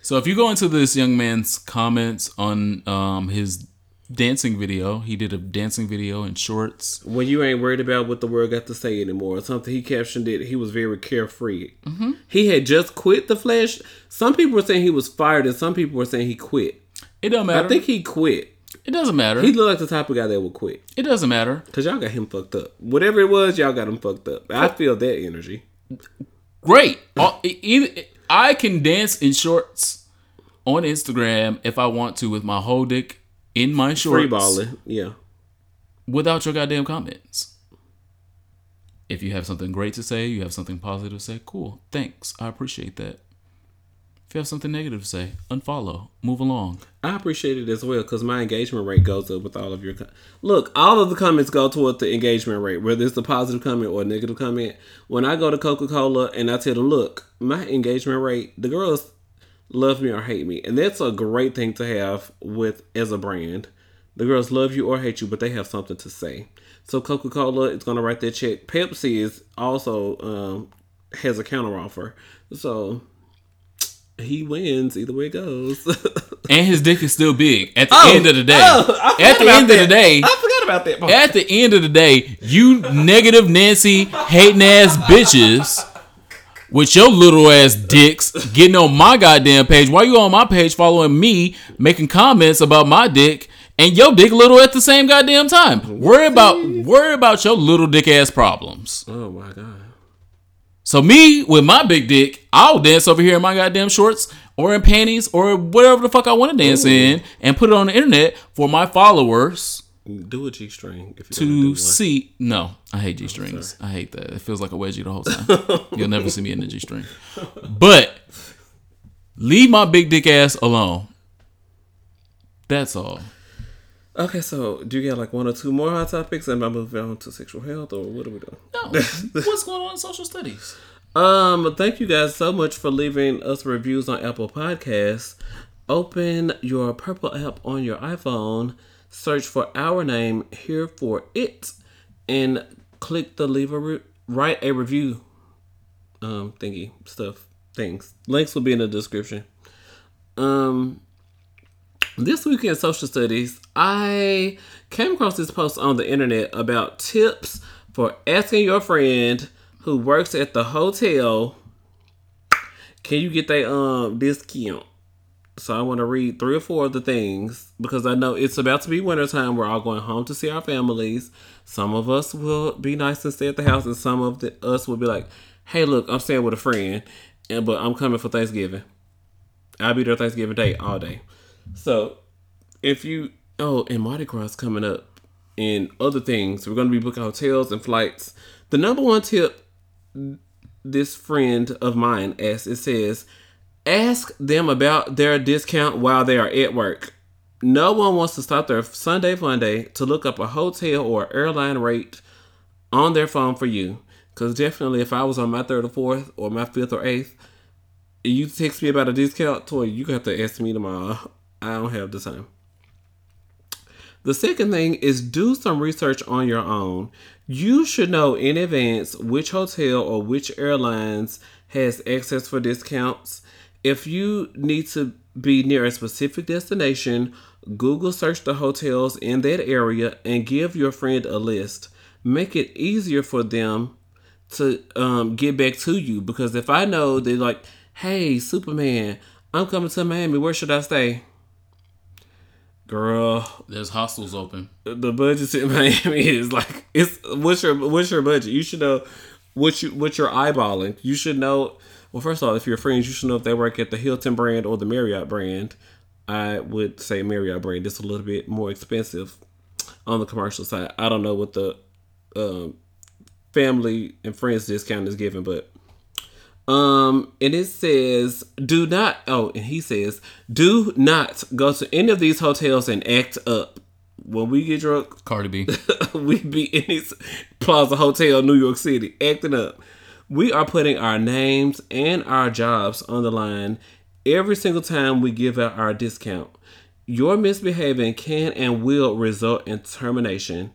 So if you go into this young man's comments on his dancing video, he did a dancing video in shorts. When you ain't worried about what the world got to say anymore. Something he captioned it, he was very carefree. Mm-hmm. He had just quit The Flash. Some people were saying he was fired and some people were saying he quit. It don't matter. I think he quit. It doesn't matter. He looked like the type of guy that would quit. It doesn't matter. Because y'all got him fucked up. Whatever it was, y'all got him fucked up. I feel that energy. Great. I can dance in shorts on Instagram if I want to with my whole dick in my shorts. Free balling. Yeah. Without your goddamn comments. If you have something great to say, you have something positive to say, cool. Thanks. I appreciate that. If you have something negative to say, unfollow. Move along. I appreciate it as well because my engagement rate goes up with all of your... Look, all of the comments go towards the engagement rate, whether it's a positive comment or a negative comment. When I go to Coca-Cola and I tell them, look, my engagement rate, the girls love me or hate me. And that's a great thing to have with as a brand. The girls love you or hate you, but they have something to say. So Coca-Cola is going to write their check. Pepsi is also has a counter offer. So... He wins either way it goes. And his dick is still big at the end of the day. I forgot about that part. At the end of the day, you negative Nancy hating ass bitches with your little ass dicks getting on my goddamn page. Why you on my page following me making comments about my dick and your dick little at the same goddamn time? Worry about your little dick ass problems. Oh my God. So me, with my big dick, I'll dance over here in my goddamn shorts or in panties or whatever the fuck I want to dance in and put it on the internet for my followers. Do a G-string. If you're gonna do one. No, I hate G-strings. I hate that. It feels like a wedgie the whole time. You'll never see me in a G-string. But leave my big dick ass alone. That's all. Okay, so do you got like one or two more hot topics and I'm moving on to sexual health or what are we doing? No. What's going on in social studies? Thank you guys so much for leaving us reviews on Apple Podcasts. Open your purple app on your iPhone, search for our name, Here For It, and click the write a review things. Links will be in the description. This week in social studies, I came across this post on the internet about tips for asking your friend who works at the hotel, can you get their discount? So I want to read 3 or 4 of the things because I know it's about to be wintertime. We're all going home to see our families. Some of us will be nice and stay at the house and some of us will be like, hey, look, I'm staying with a friend, but I'm coming for Thanksgiving. I'll be there Thanksgiving Day all day. So, and Mardi Gras coming up and other things, we're going to be booking hotels and flights. The number one tip this friend of mine asked, it says, ask them about their discount while they are at work. No one wants to stop their Sunday fun day to look up a hotel or airline rate on their phone for you. Because definitely if I was on my 3rd or 4th or my 5th or 8th, you text me about a discount, so you have to ask me tomorrow. I don't have the time. The second thing is do some research on your own. You should know in advance which hotel or which airlines has access for discounts. If you need to be near a specific destination, Google search the hotels in that area and give your friend a list. Make it easier for them to get back to you, because if I know they're like, hey, Superman, I'm coming to Miami, where should I stay? Girl, there's hostels open. The budget in Miami is like, it's what's your budget? You should know what you're eyeballing. You should know. Well, first of all, if you're friends, you should know if they work at the Hilton brand or the Marriott brand. I would say Marriott brand. It's a little bit more expensive on the commercial side. I don't know what the family and friends discount is given, but and it says do not go to any of these hotels and act up. When we get drunk, Cardi B, we be in this Plaza Hotel, New York City, acting up. We are putting our names and our jobs on the line every single time we give out our discount. Your misbehaving can and will result in termination.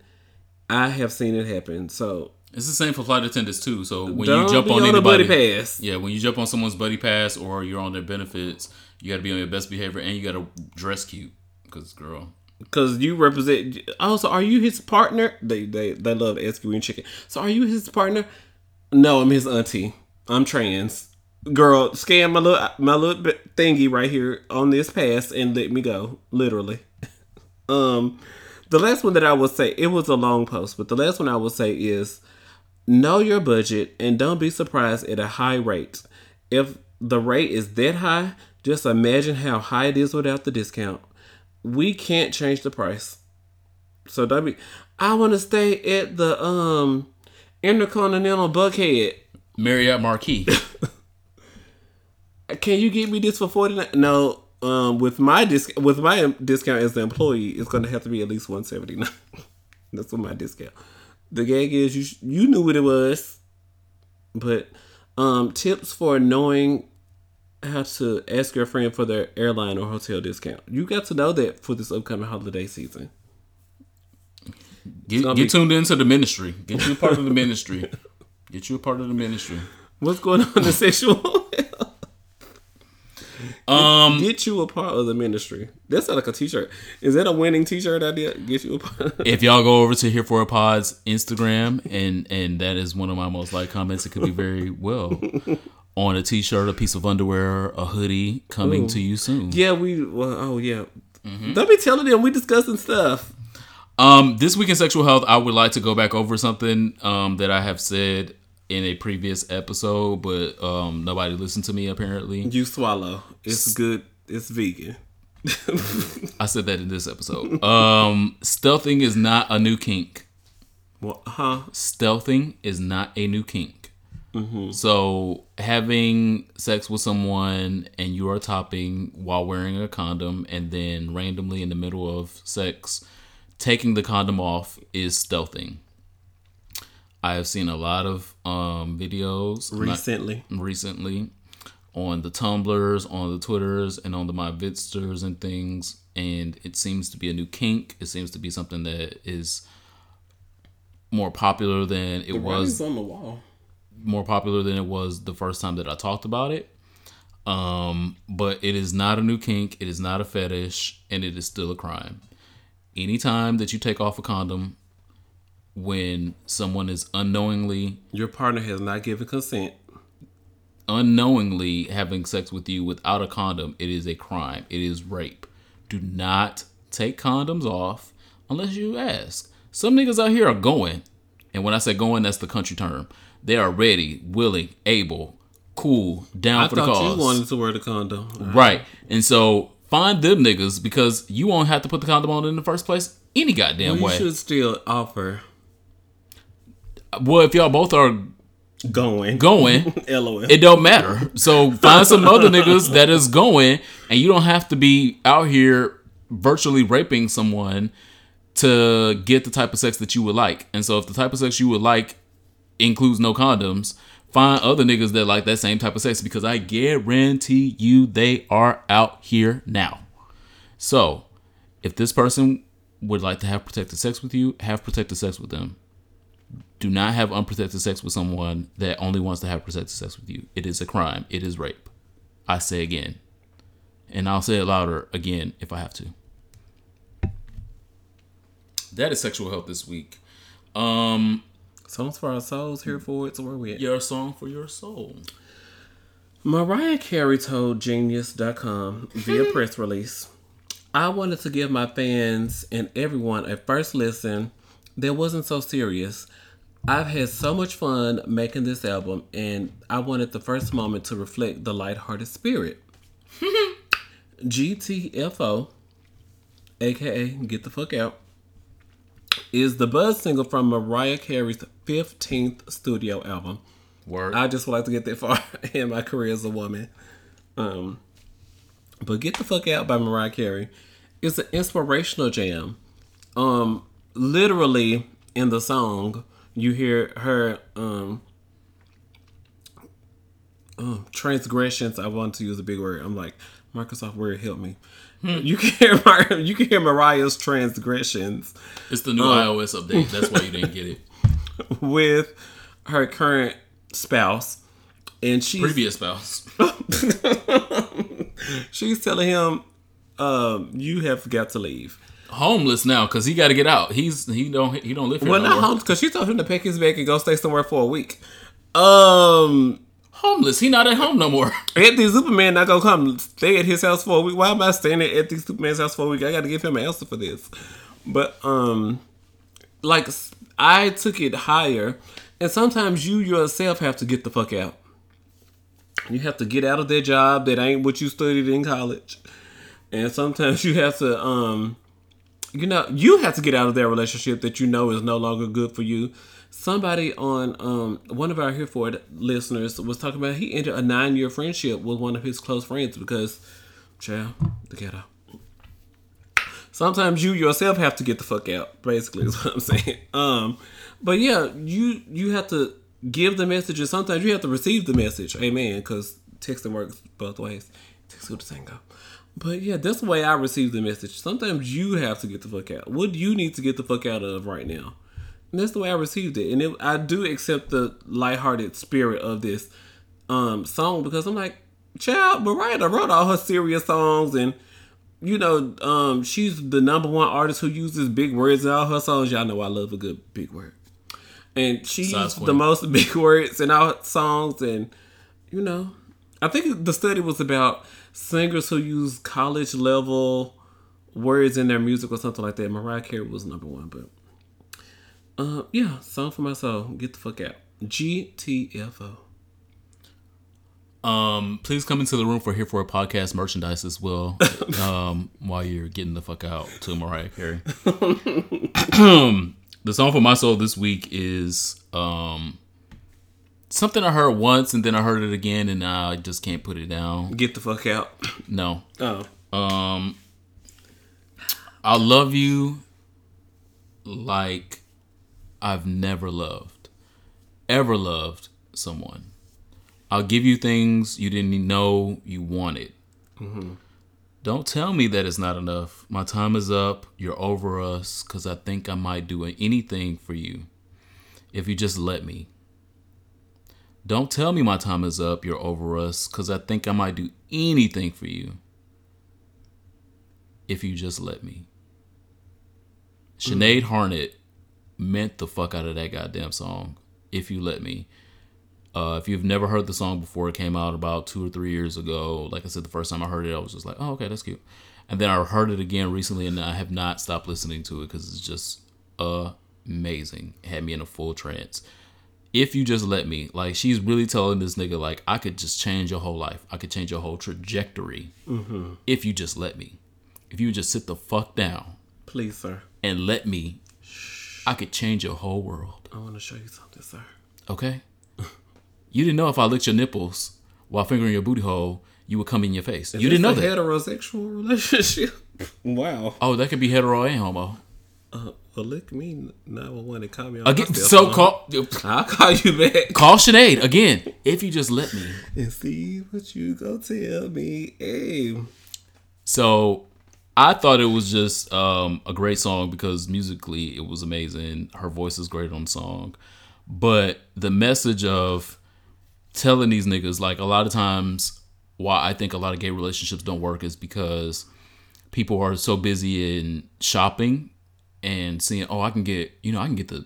I have seen it happen. So it's the same for flight attendants too. So when you jump on anybody, buddy pass. Yeah, when you jump on someone's buddy pass or you're on their benefits, you got to be on your best behavior and you got to dress cute, because you represent. Oh, so are you his partner? They love asking chicken. So are you his partner? No, I'm his auntie. I'm trans. Girl, scan my little thingy right here on this pass and let me go. Literally. The last one that I would say, it was a long post, but the last one I would say is know your budget and don't be surprised at a high rate. If the rate is that high, just imagine how high it is without the discount. We can't change the price. So don't be, I want to stay at the Intercontinental Buckhead. Marriott Marquis. Can you get me this for $49? No, with my discount as the employee, it's going to have to be at least $179. That's what my discount. The gag is you knew what it was, but tips for knowing how to ask your friend for their airline or hotel discount. You got to know that for this upcoming holiday season. Get tuned into the ministry. Get you a part of the ministry. What's going on in sexual? Get you a part of the ministry. That's not like a t-shirt. Is that a winning t-shirt idea? Get you a part. If y'all go over to Here For It Pod's Instagram, and that is one of my most liked comments. It could be very well on a t-shirt, a piece of underwear, a hoodie coming to you soon. Yeah, Don't be telling them we discussing stuff. This week in sexual health, I would like to go back over something that I have said in a previous episode, but nobody listened to me apparently. You swallow. It's good. It's vegan. I said that in this episode. Stealthing is not a new kink. What? Huh? Stealthing is not a new kink. Mm-hmm. So having sex with someone and you are topping while wearing a condom, and then randomly in the middle of sex taking the condom off is stealthing. I have seen a lot of videos recently on the Tumblrs, on the Twitters, and on the My Vidsters and things. And it seems to be a new kink. It seems to be something that is more popular than it was on the wall. More popular than it was the first time that I talked about it. But it is not a new kink. It is not a fetish, and it is still a crime. Anytime that you take off a condom when someone is unknowingly... Your partner has not given consent. Unknowingly having sex with you without a condom, it is a crime. It is rape. Do not take condoms off unless you ask. Some niggas out here are going. And when I say going, that's the country term. They are ready, willing, able, cool, down for the cause. I thought you wanted to wear the condom. Right. And so... find them niggas, because you won't have to put the condom on in the first place any goddamn way. You should still offer. Well, if y'all both are going, LOL. It don't matter. So find some other niggas that is going, and you don't have to be out here virtually raping someone to get the type of sex that you would like. And so if the type of sex you would like includes no condoms, find other niggas that like that same type of sex, because I guarantee you they are out here now. So, if this person would like to have protected sex with you, have protected sex with them. Do not have unprotected sex with someone that only wants to have protected sex with you. It is a crime. It is rape. I say again. And I'll say it louder again if I have to. That is sexual health this week. Songs for our souls, here for it. So where are we at? Your song for your soul. Mariah Carey told Genius.com via press release, I wanted to give my fans and everyone a first listen that wasn't so serious. I've had so much fun making this album, and I wanted the first moment to reflect the lighthearted spirit. GTFO, aka Get the Fuck Out, is the buzz single from Mariah Carey's 15th studio album. Word. I just would like to get that far in my career as a woman. But Get the Fuck Out by Mariah Carey is an inspirational jam. Literally in the song, you hear her transgressions. I want to use a big word. I'm like, Microsoft Word, help me. You can hear Mariah's transgressions. It's the new iOS update. That's why you didn't get it. With her current spouse. And she's previous spouse. She's telling him, you have got to leave. Homeless now, because he got to get out. He don't live here. Well, not homeless, because she told him to pack his bag and go stay somewhere for a week. Homeless. He not at home no more. Anthony Superman not gonna come stay at his house for a week. Why am I staying at Anthony Superman's house for a week? I gotta give him an answer for this. But like, I took it higher, and sometimes you yourself have to get the fuck out. You have to get out of that job that ain't what you studied in college, and sometimes you have to you have to get out of that relationship that you know is no longer good for you. Somebody on one of our Here For It listeners was talking about he ended a 9-year friendship with one of his close friends because, child, the ghetto. Sometimes you yourself have to get the fuck out, basically is what I'm saying. But yeah, you have to give the message, and sometimes you have to receive the message. Amen, because texting works both ways. Text go to tango. But yeah, that's the way I receive the message. Sometimes you have to get the fuck out. What do you need to get the fuck out of right now? And that's the way I received it. And I do accept the lighthearted spirit of this song, because I'm like, child, Mariah wrote all her serious songs, and she's the #1 artist who uses big words in all her songs. Y'all know I love a good big word. And she used the most big words in all her songs, and I think the study was about singers who use college level words in their music or something like that. Mariah Carey was #1, but yeah, song for my soul. Get the fuck out. GTFO. Please come into the room for Here For It podcast merchandise as well. While you're getting the fuck out to Mariah Carey. The song for my soul this week is something I heard once and then I heard it again and I just can't put it down. Get the fuck out. No. Oh. I love you like I've never ever loved someone. I'll give you things you didn't know you wanted. Mm-hmm. Don't tell me that it's not enough. My time is up. You're over us, because I think I might do anything for you if you just let me. Don't tell me my time is up. You're over us, because I think I might do anything for you if you just let me. Mm-hmm. Sinead Harnett meant the fuck out of that goddamn song, If You Let Me. If you've never heard the song before, it came out about 2 or 3 years ago. Like I said, the first time I heard it, I was just like, oh, okay, that's cute. And then I heard it again recently, and I have not stopped listening to it because it's just amazing. It had me in a full trance. If you just let me. Like, she's really telling this nigga, like, I could just change your whole life. I could change your whole trajectory. Mm-hmm. If you just let me. If you just sit the fuck down. Please, sir. And let me. I could change your whole world. I want to show you something, sir. Okay? You didn't know if I licked your nipples while fingering your booty hole, you would come in your face. You didn't know that. Is this a heterosexual relationship? Wow. Oh, that could be hetero and homo. Well, lick me 911 and call me on again, so phone. I'll call you back. Call Sinead again, if you just let me. And see what you go tell me. Hey. So, I thought it was just a great song because musically it was amazing. Her voice is great on the song. But the message of telling these niggas, like, a lot of times why I think a lot of gay relationships don't work is because people are so busy in shopping and seeing, oh, I can get the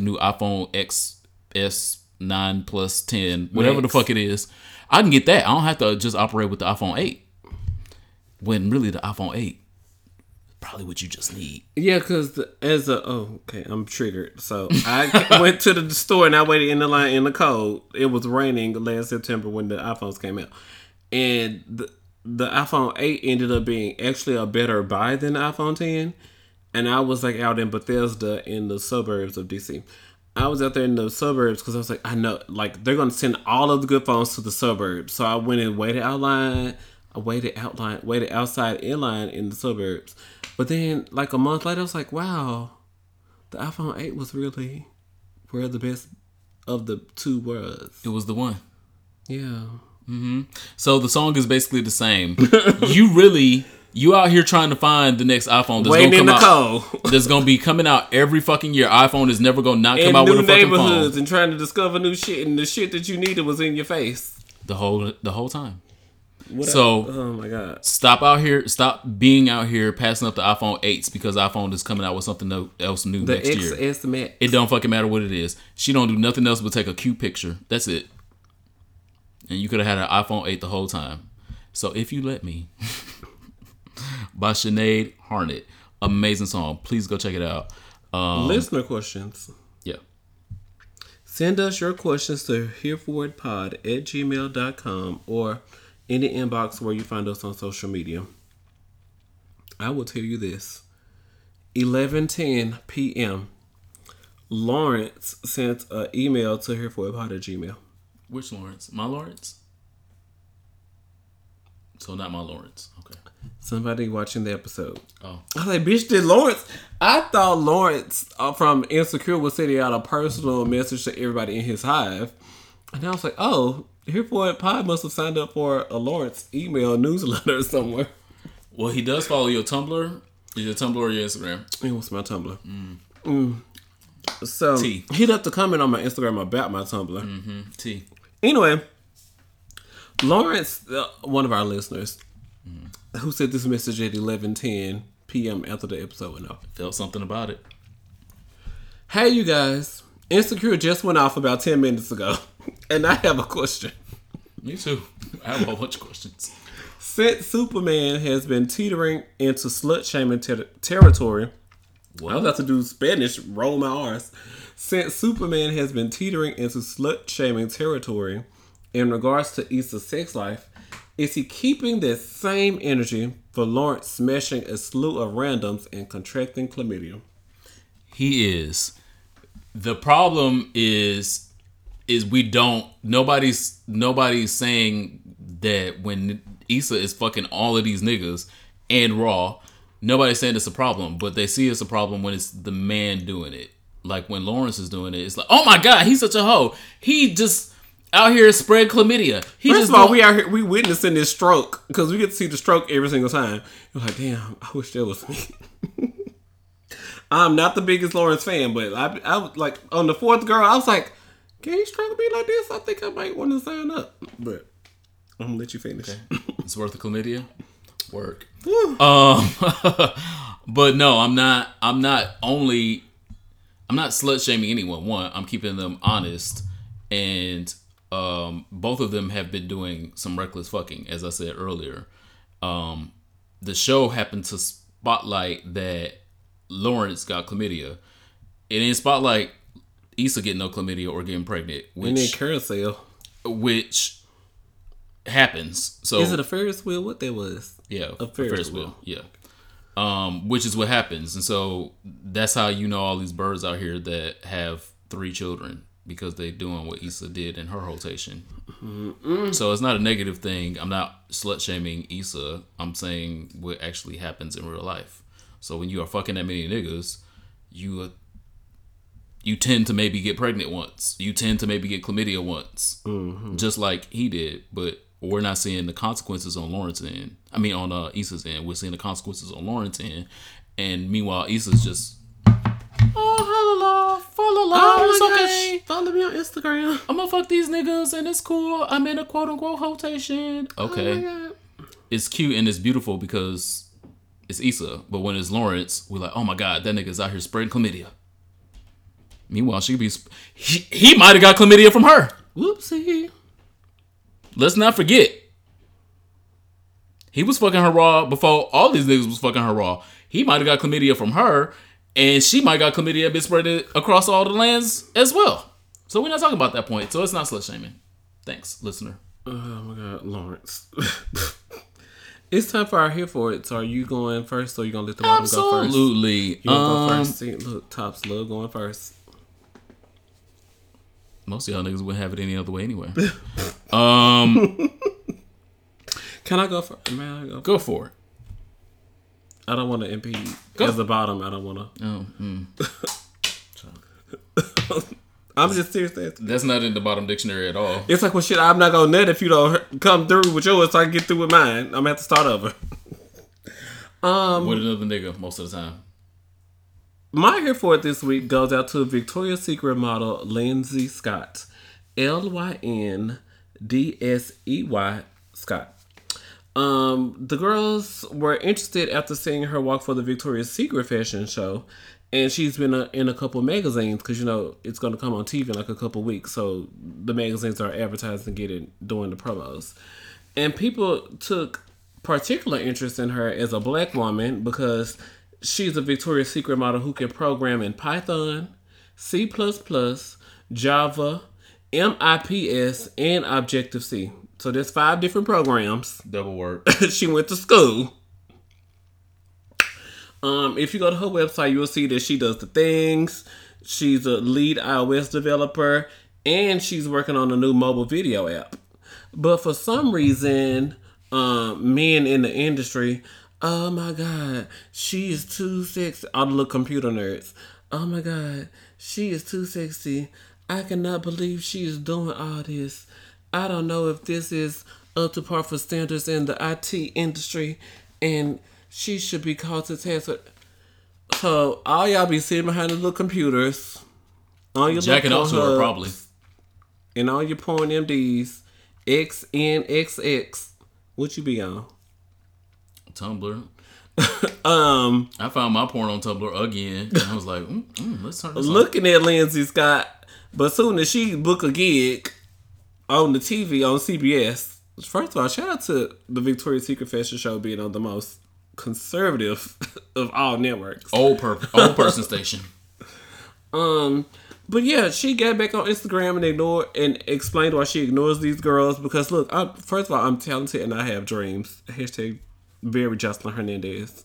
new iPhone XS 9 plus 10, whatever the fuck it is. I can get that. I don't have to just operate with the iPhone 8. When really the iPhone 8 probably what you just need. Yeah, because I'm triggered. So I went to the store and I waited in the line in the cold. It was raining last September when the iPhones came out. And the iPhone 8 ended up being actually a better buy than the iPhone 10. And I was like out in Bethesda in the suburbs of DC. I was out there in the suburbs because I was like, I know, like, they're going to send all of the good phones to the suburbs. So I went and waited outside in line in the suburbs. But then, like, a month later, I was like, wow, the iPhone 8 was really where the best of the two was. It was the one. Yeah. Mm-hmm. So the song is basically the same. You out here trying to find the next iPhone that's going to come out. That's going to be coming out every fucking year. iPhone is never going to not come out with a fucking phone. In new neighborhoods and trying to discover new shit, and the shit that you needed was in your face the whole time. Oh my God. Stop being out here passing up the iPhone 8s because iPhone is coming out with something else new next year. The XS Max. It don't fucking matter what it is. She don't do nothing else but take a cute picture. That's it. And you could have had an iPhone 8 the whole time. So If You Let Me by Sinead Harnett. Amazing song. Please go check it out. Listener questions. Yeah. Send us your questions to hereforitpod@gmail.com or in the inbox where you find us on social media. I will tell you this. 11:10 p.m. Lawrence sent an email to hereforitpod@gmail.com. Which Lawrence? My Lawrence? So not my Lawrence. Okay. Somebody watching the episode. Oh. I was like, bitch, did Lawrence? I thought Lawrence from Insecure was sending out a personal message to everybody in his hive. And I was like, oh, Here For It Pod must have signed up for a Lawrence email newsletter somewhere. Well, he does follow your Tumblr. Is your Tumblr or your Instagram? It was my Tumblr. Mm. Mm. So, T. He'd have to comment on my Instagram about my Tumblr. Mm-hmm. T. Anyway, Lawrence, one of our listeners, who sent this message at 11:10 p.m. after the episode went off. Felt something about it. Hey, you guys. Insecure just went off about 10 minutes ago. And I have a question. Me too. I have a whole bunch of questions. Since Superman has been teetering into slut-shaming territory... What? I was about to do Spanish, roll my R's. Since Superman has been teetering into slut-shaming territory in regards to Issa's sex life, is he keeping that same energy for Lawrence smashing a slew of randoms and contracting chlamydia? He is. The problem is we don't... Nobody's saying that when Issa is fucking all of these niggas and Raw... Nobody's saying it's a problem, but they see it's a problem when it's the man doing it. Like when Lawrence is doing it, it's like, oh my God, he's such a hoe. He just out here spread chlamydia. First of all, we out here, we witnessing this stroke because we get to see the stroke every single time. You're like, damn, I wish that was me. I'm not the biggest Lawrence fan, but I was like, on the fourth girl, I was like, can he stroke me like this? I think I might want to sign up, but I'm going to let you finish. Okay. It's worth the chlamydia. Work. But no, I'm not slut shaming anyone. One, I'm keeping them honest, and both of them have been doing some reckless fucking, as I said earlier. The show happened to spotlight that Lawrence got chlamydia. It didn't spotlight Issa getting no chlamydia or getting pregnant, which happens. So is it a Ferris wheel? What that was? Yeah, a Ferris wheel. Yeah, which is what happens, and so that's how you know all these birds out here that have 3 children because they doing what Issa did in her rotation. Mm-mm. So it's not a negative thing. I'm not slut shaming Issa. I'm saying what actually happens in real life. So when you are fucking that many niggas, you tend to maybe get pregnant once. You tend to maybe get chlamydia once, just like he did, but. We're not seeing the consequences on Lawrence's end. I mean, on Issa's end. We're seeing the consequences on Lawrence's end. And meanwhile, Issa's just... Oh, it's okay. Gosh. Follow me on Instagram. I'm gonna fuck these niggas and it's cool. I'm in a quote-unquote rotation. Okay. Oh, it's cute and it's beautiful because it's Issa. But when it's Lawrence, we're like, oh my God, that nigga's out here spreading chlamydia. Meanwhile, he might have got chlamydia from her. Whoopsie. Let's not forget. He was fucking her raw before all these niggas was fucking her raw. He might have got chlamydia from her. And she might got chlamydia and been spread across all the lands as well. So we're not talking about that point. So it's not slut shaming. Thanks, listener. Oh my God, Lawrence. It's time for our Here For It. So are you going first or are you going to let the bottom go first? Absolutely. You go first. See, look, Tops love going first. Most of y'all niggas wouldn't have it any other way anyway. Can I go first? Man, go for it. I don't want to impede. Because the bottom, I don't want to. Oh, I'm just serious. That's not in the bottom dictionary at all. It's like, well, shit, I'm not going to nut if you don't come through with yours so I can get through with mine. I'm going to have to start over. With another nigga most of the time. My Here For It this week goes out to Victoria's Secret model Lindsay Scott. L-Y-N-D-S-E-Y Scott. The girls were interested after seeing her walk for the Victoria's Secret fashion show, and she's been in a couple magazines because, you know, it's going to come on TV in like a couple weeks, so the magazines are advertising, getting, doing the promos. And people took particular interest in her as a black woman because she's a Victoria's Secret model who can program in Python, C++, Java, MIPS, and Objective-C. So there's 5 different programs. Double work. She went to school. If you go to her website, you'll see that she does the things. She's a lead iOS developer. And she's working on a new mobile video app. But for some reason, men in the industry, oh my God, she is too sexy. All the little computer nerds. Oh my God, she is too sexy. I cannot believe she is doing all this. I don't know if this is up to par for standards in the IT industry, and she should be called to task. So all y'all be sitting behind the little computers, on your jacking off to her probably, and all your porn MDs, XNXX. What you be on? Tumblr. I found my porn on Tumblr again, and I was like, let's turn this looking on. At Lindsay Scott, but soon as she book a gig. On the TV, on CBS. First of all, shout out to the Victoria's Secret Fashion Show being on the most conservative of all networks. Old person station. But yeah, she got back on Instagram and explained why she ignores these girls. Because look, first of all, I'm talented and I have dreams. Hashtag very Jocelyn Hernandez.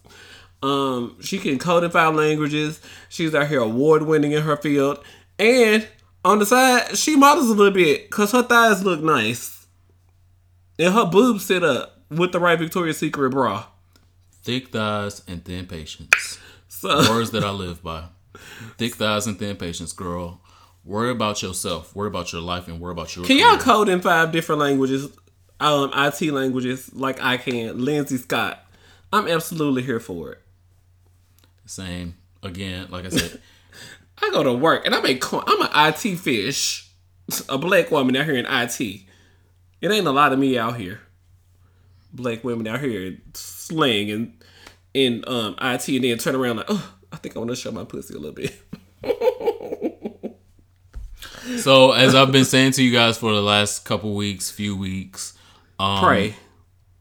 She can code in 5 languages. She's out here award-winning in her field. And... on the side, she models a little bit because her thighs look nice. And her boobs sit up with the right Victoria's Secret bra. Thick thighs and thin patience. So, words that I live by. Thick thighs and thin patience, girl. Worry about yourself. Worry about your life and worry about your career. Can y'all code in 5 different languages, IT languages, like I can? Lindsay Scott. I'm absolutely here for it. Same. Again, like I said... I go to work and I make corn. I'm an IT fish. A black woman out here in IT. It ain't a lot of me out here. Black women out here slang and in IT and then turn around like, oh, I think I want to show my pussy a little bit. So, as I've been saying to you guys for the last few weeks. Pray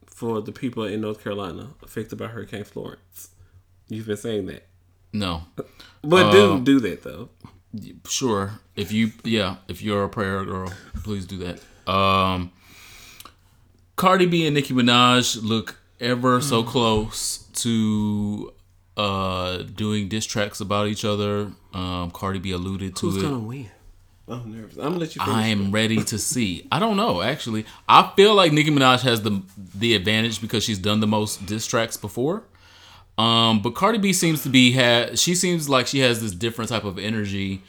for the people in North Carolina affected by Hurricane Florence. You've been saying that. No. But do that though. Sure. If you're a prayer girl, please do that. Cardi B and Nicki Minaj look ever so close to doing diss tracks about each other. Cardi B alluded to Who's gonna win? I'm nervous. I'm gonna let you finish. I am ready to see. I don't know, actually. I feel like Nicki Minaj has the advantage because she's done the most diss tracks before. But Cardi B she seems like she has this different type of energy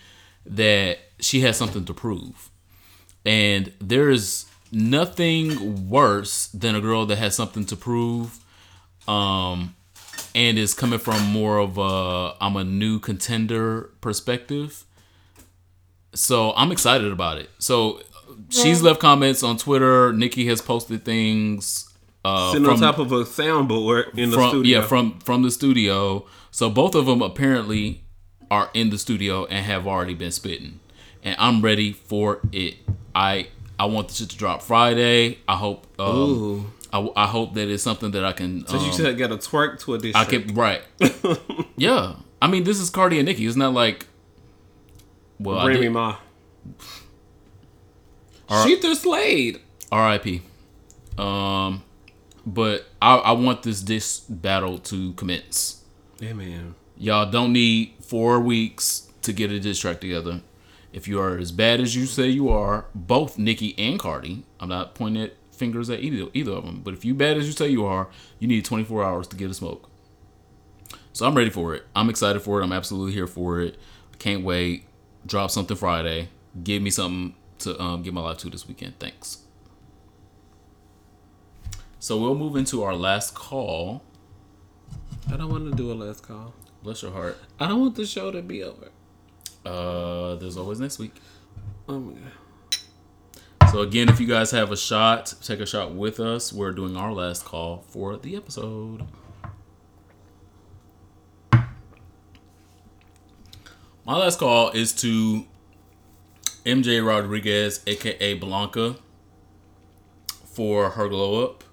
that she has something to prove. And there is nothing worse than a girl that has something to prove, and is coming from more of a I'm a new contender perspective. So I'm excited about it. So she's left comments on Twitter. Nicki has posted things sitting on top of a soundboard in the studio. Yeah, from the studio. So both of them apparently are in the studio and have already been spitting. And I'm ready for it. I want the shit to drop Friday. I hope. I hope that it's something that I can. So you said got a twerk to a dish. I can, right. Yeah, I mean this is Cardi and Nicki. It's not like. Well, bring me ma. She through Slade. R.I.P. But I want this diss battle to commence. Yeah, man. Y'all don't need 4 weeks to get a diss track together. If you are as bad as you say you are, both Nicki and Cardi, I'm not pointing at fingers at either of them, but if you bad as you say you are, you need 24 hours to get a smoke. So I'm ready for it. I'm excited for it. I'm absolutely here for it. I can't wait. Drop something Friday. Give me something to give my life to this weekend. Thanks. So we'll move into our last call. I don't want to do a last call. Bless your heart. I don't want the show to be over. There's always next week. Oh my God. So again, if you guys have a shot, take a shot with us. We're doing our last call for the episode. My last call is to MJ Rodriguez, aka Blanca, for her glow up.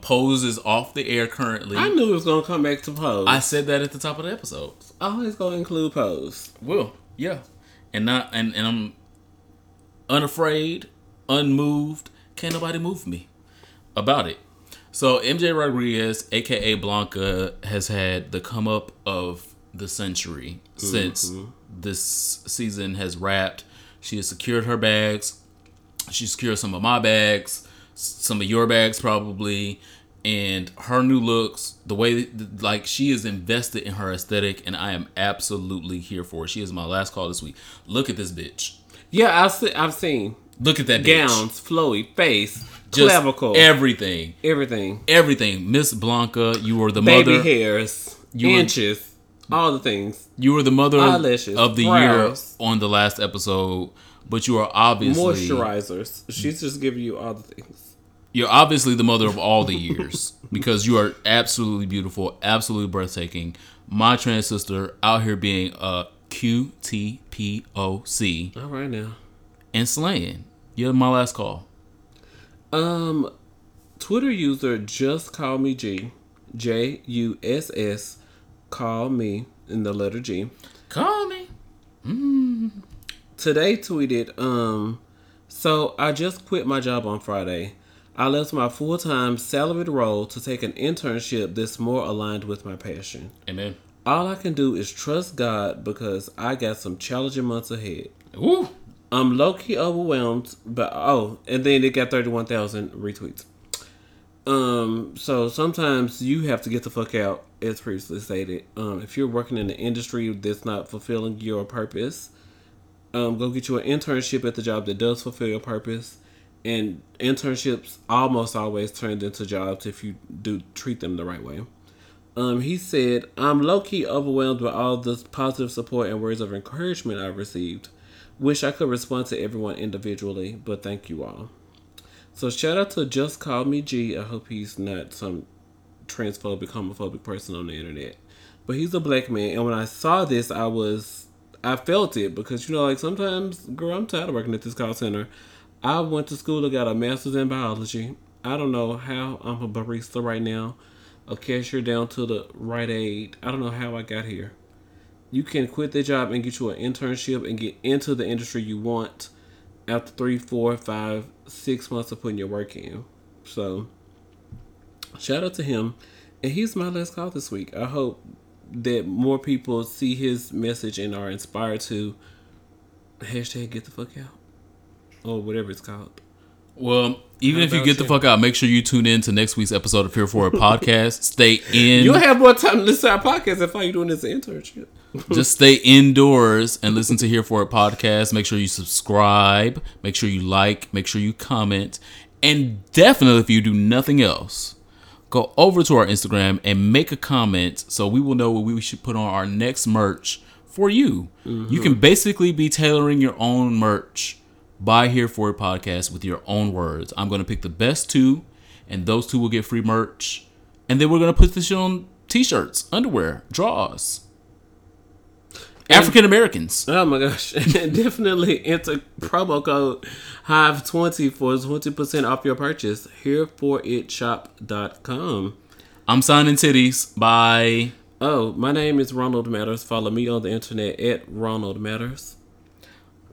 Pose is off the air currently. I knew it was gonna come back to Pose. I said that at the top of the episode. Always gonna include Pose. Will, yeah. And I'm unafraid, unmoved, can't nobody move me about it. So MJ Rodriguez, aka Blanca, has had the come up of the century since this season has wrapped. She has secured her bags. She secured some of my bags. Some of your bags probably, and her new looks, the way like she is invested in her aesthetic, and I am absolutely here for it. She is my last call this week. Look at this bitch. Yeah, I've seen. Look at that bitch. Gowns, flowy, face, just clavicle, everything. Miss Blanca, you are the baby mother. Baby hairs, inches, all the things. You were the mother eyelashes, of the brows. Year on the last episode, but you are obviously moisturizers. She's just giving you all the things. You're obviously the mother of all the years because you are absolutely beautiful, absolutely breathtaking. My trans sister out here being a QTPOC. All right now. And slaying. You're my last call. Twitter user just call me G. JUSS call me in the letter G. Call me. Today tweeted, so I just quit my job on Friday. I left my full-time salaried role to take an internship that's more aligned with my passion. Amen. All I can do is trust God because I got some challenging months ahead. Ooh. I'm low-key overwhelmed, but and then it got 31,000 retweets. So sometimes you have to get the fuck out, as previously stated. If you're working in an industry that's not fulfilling your purpose, go get you an internship at the job that does fulfill your purpose. And internships almost always turned into jobs if you do treat them the right way. He said, I'm low-key overwhelmed by all the positive support and words of encouragement I've received. Wish I could respond to everyone individually, but thank you all. So shout out to Just Call Me G. I hope he's not some transphobic, homophobic person on the internet. But he's a black man, and when I saw this, I felt it because, sometimes, girl, I'm tired of working at this call center. I went to school and got a master's in biology. I don't know how I'm a barista right now, a cashier down to the Rite Aid. I don't know how I got here. You can quit the job and get you an internship and get into the industry you want after 3, 4, 5, 6 months of putting your work in. So, shout out to him. And he's my last call this week. I hope that more people see his message and are inspired to #get the fuck out. Or whatever it's called. Well, even if you get the fuck out, make sure you tune in to next week's episode of Here For It Podcast. Stay in. You'll have more time to listen to our podcast if all you're doing is an internship. Just stay indoors and listen to Here For It Podcast. Make sure you subscribe. Make sure you like. Make sure you comment. And definitely, if you do nothing else, go over to our Instagram and make a comment so we will know what we should put on our next merch for you. Mm-hmm. You can basically be tailoring your own merch by Here For It Podcast with your own words. I'm going to pick the best two, and those two will get free merch. And then we're going to put this shit on T-shirts, underwear, draws. African Americans. Oh my gosh. And definitely enter promo code HIVE20 for 20% off your purchase. HereForItShop.com. I'm signing titties. Bye. Oh, my name is Ronald Matters. Follow me on the internet at Ronald Matters.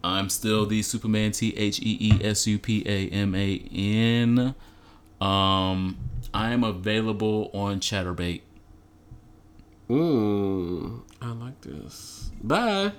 I'm still the Superman, TheSupaman. I am available on Chatterbait. I like this. Bye.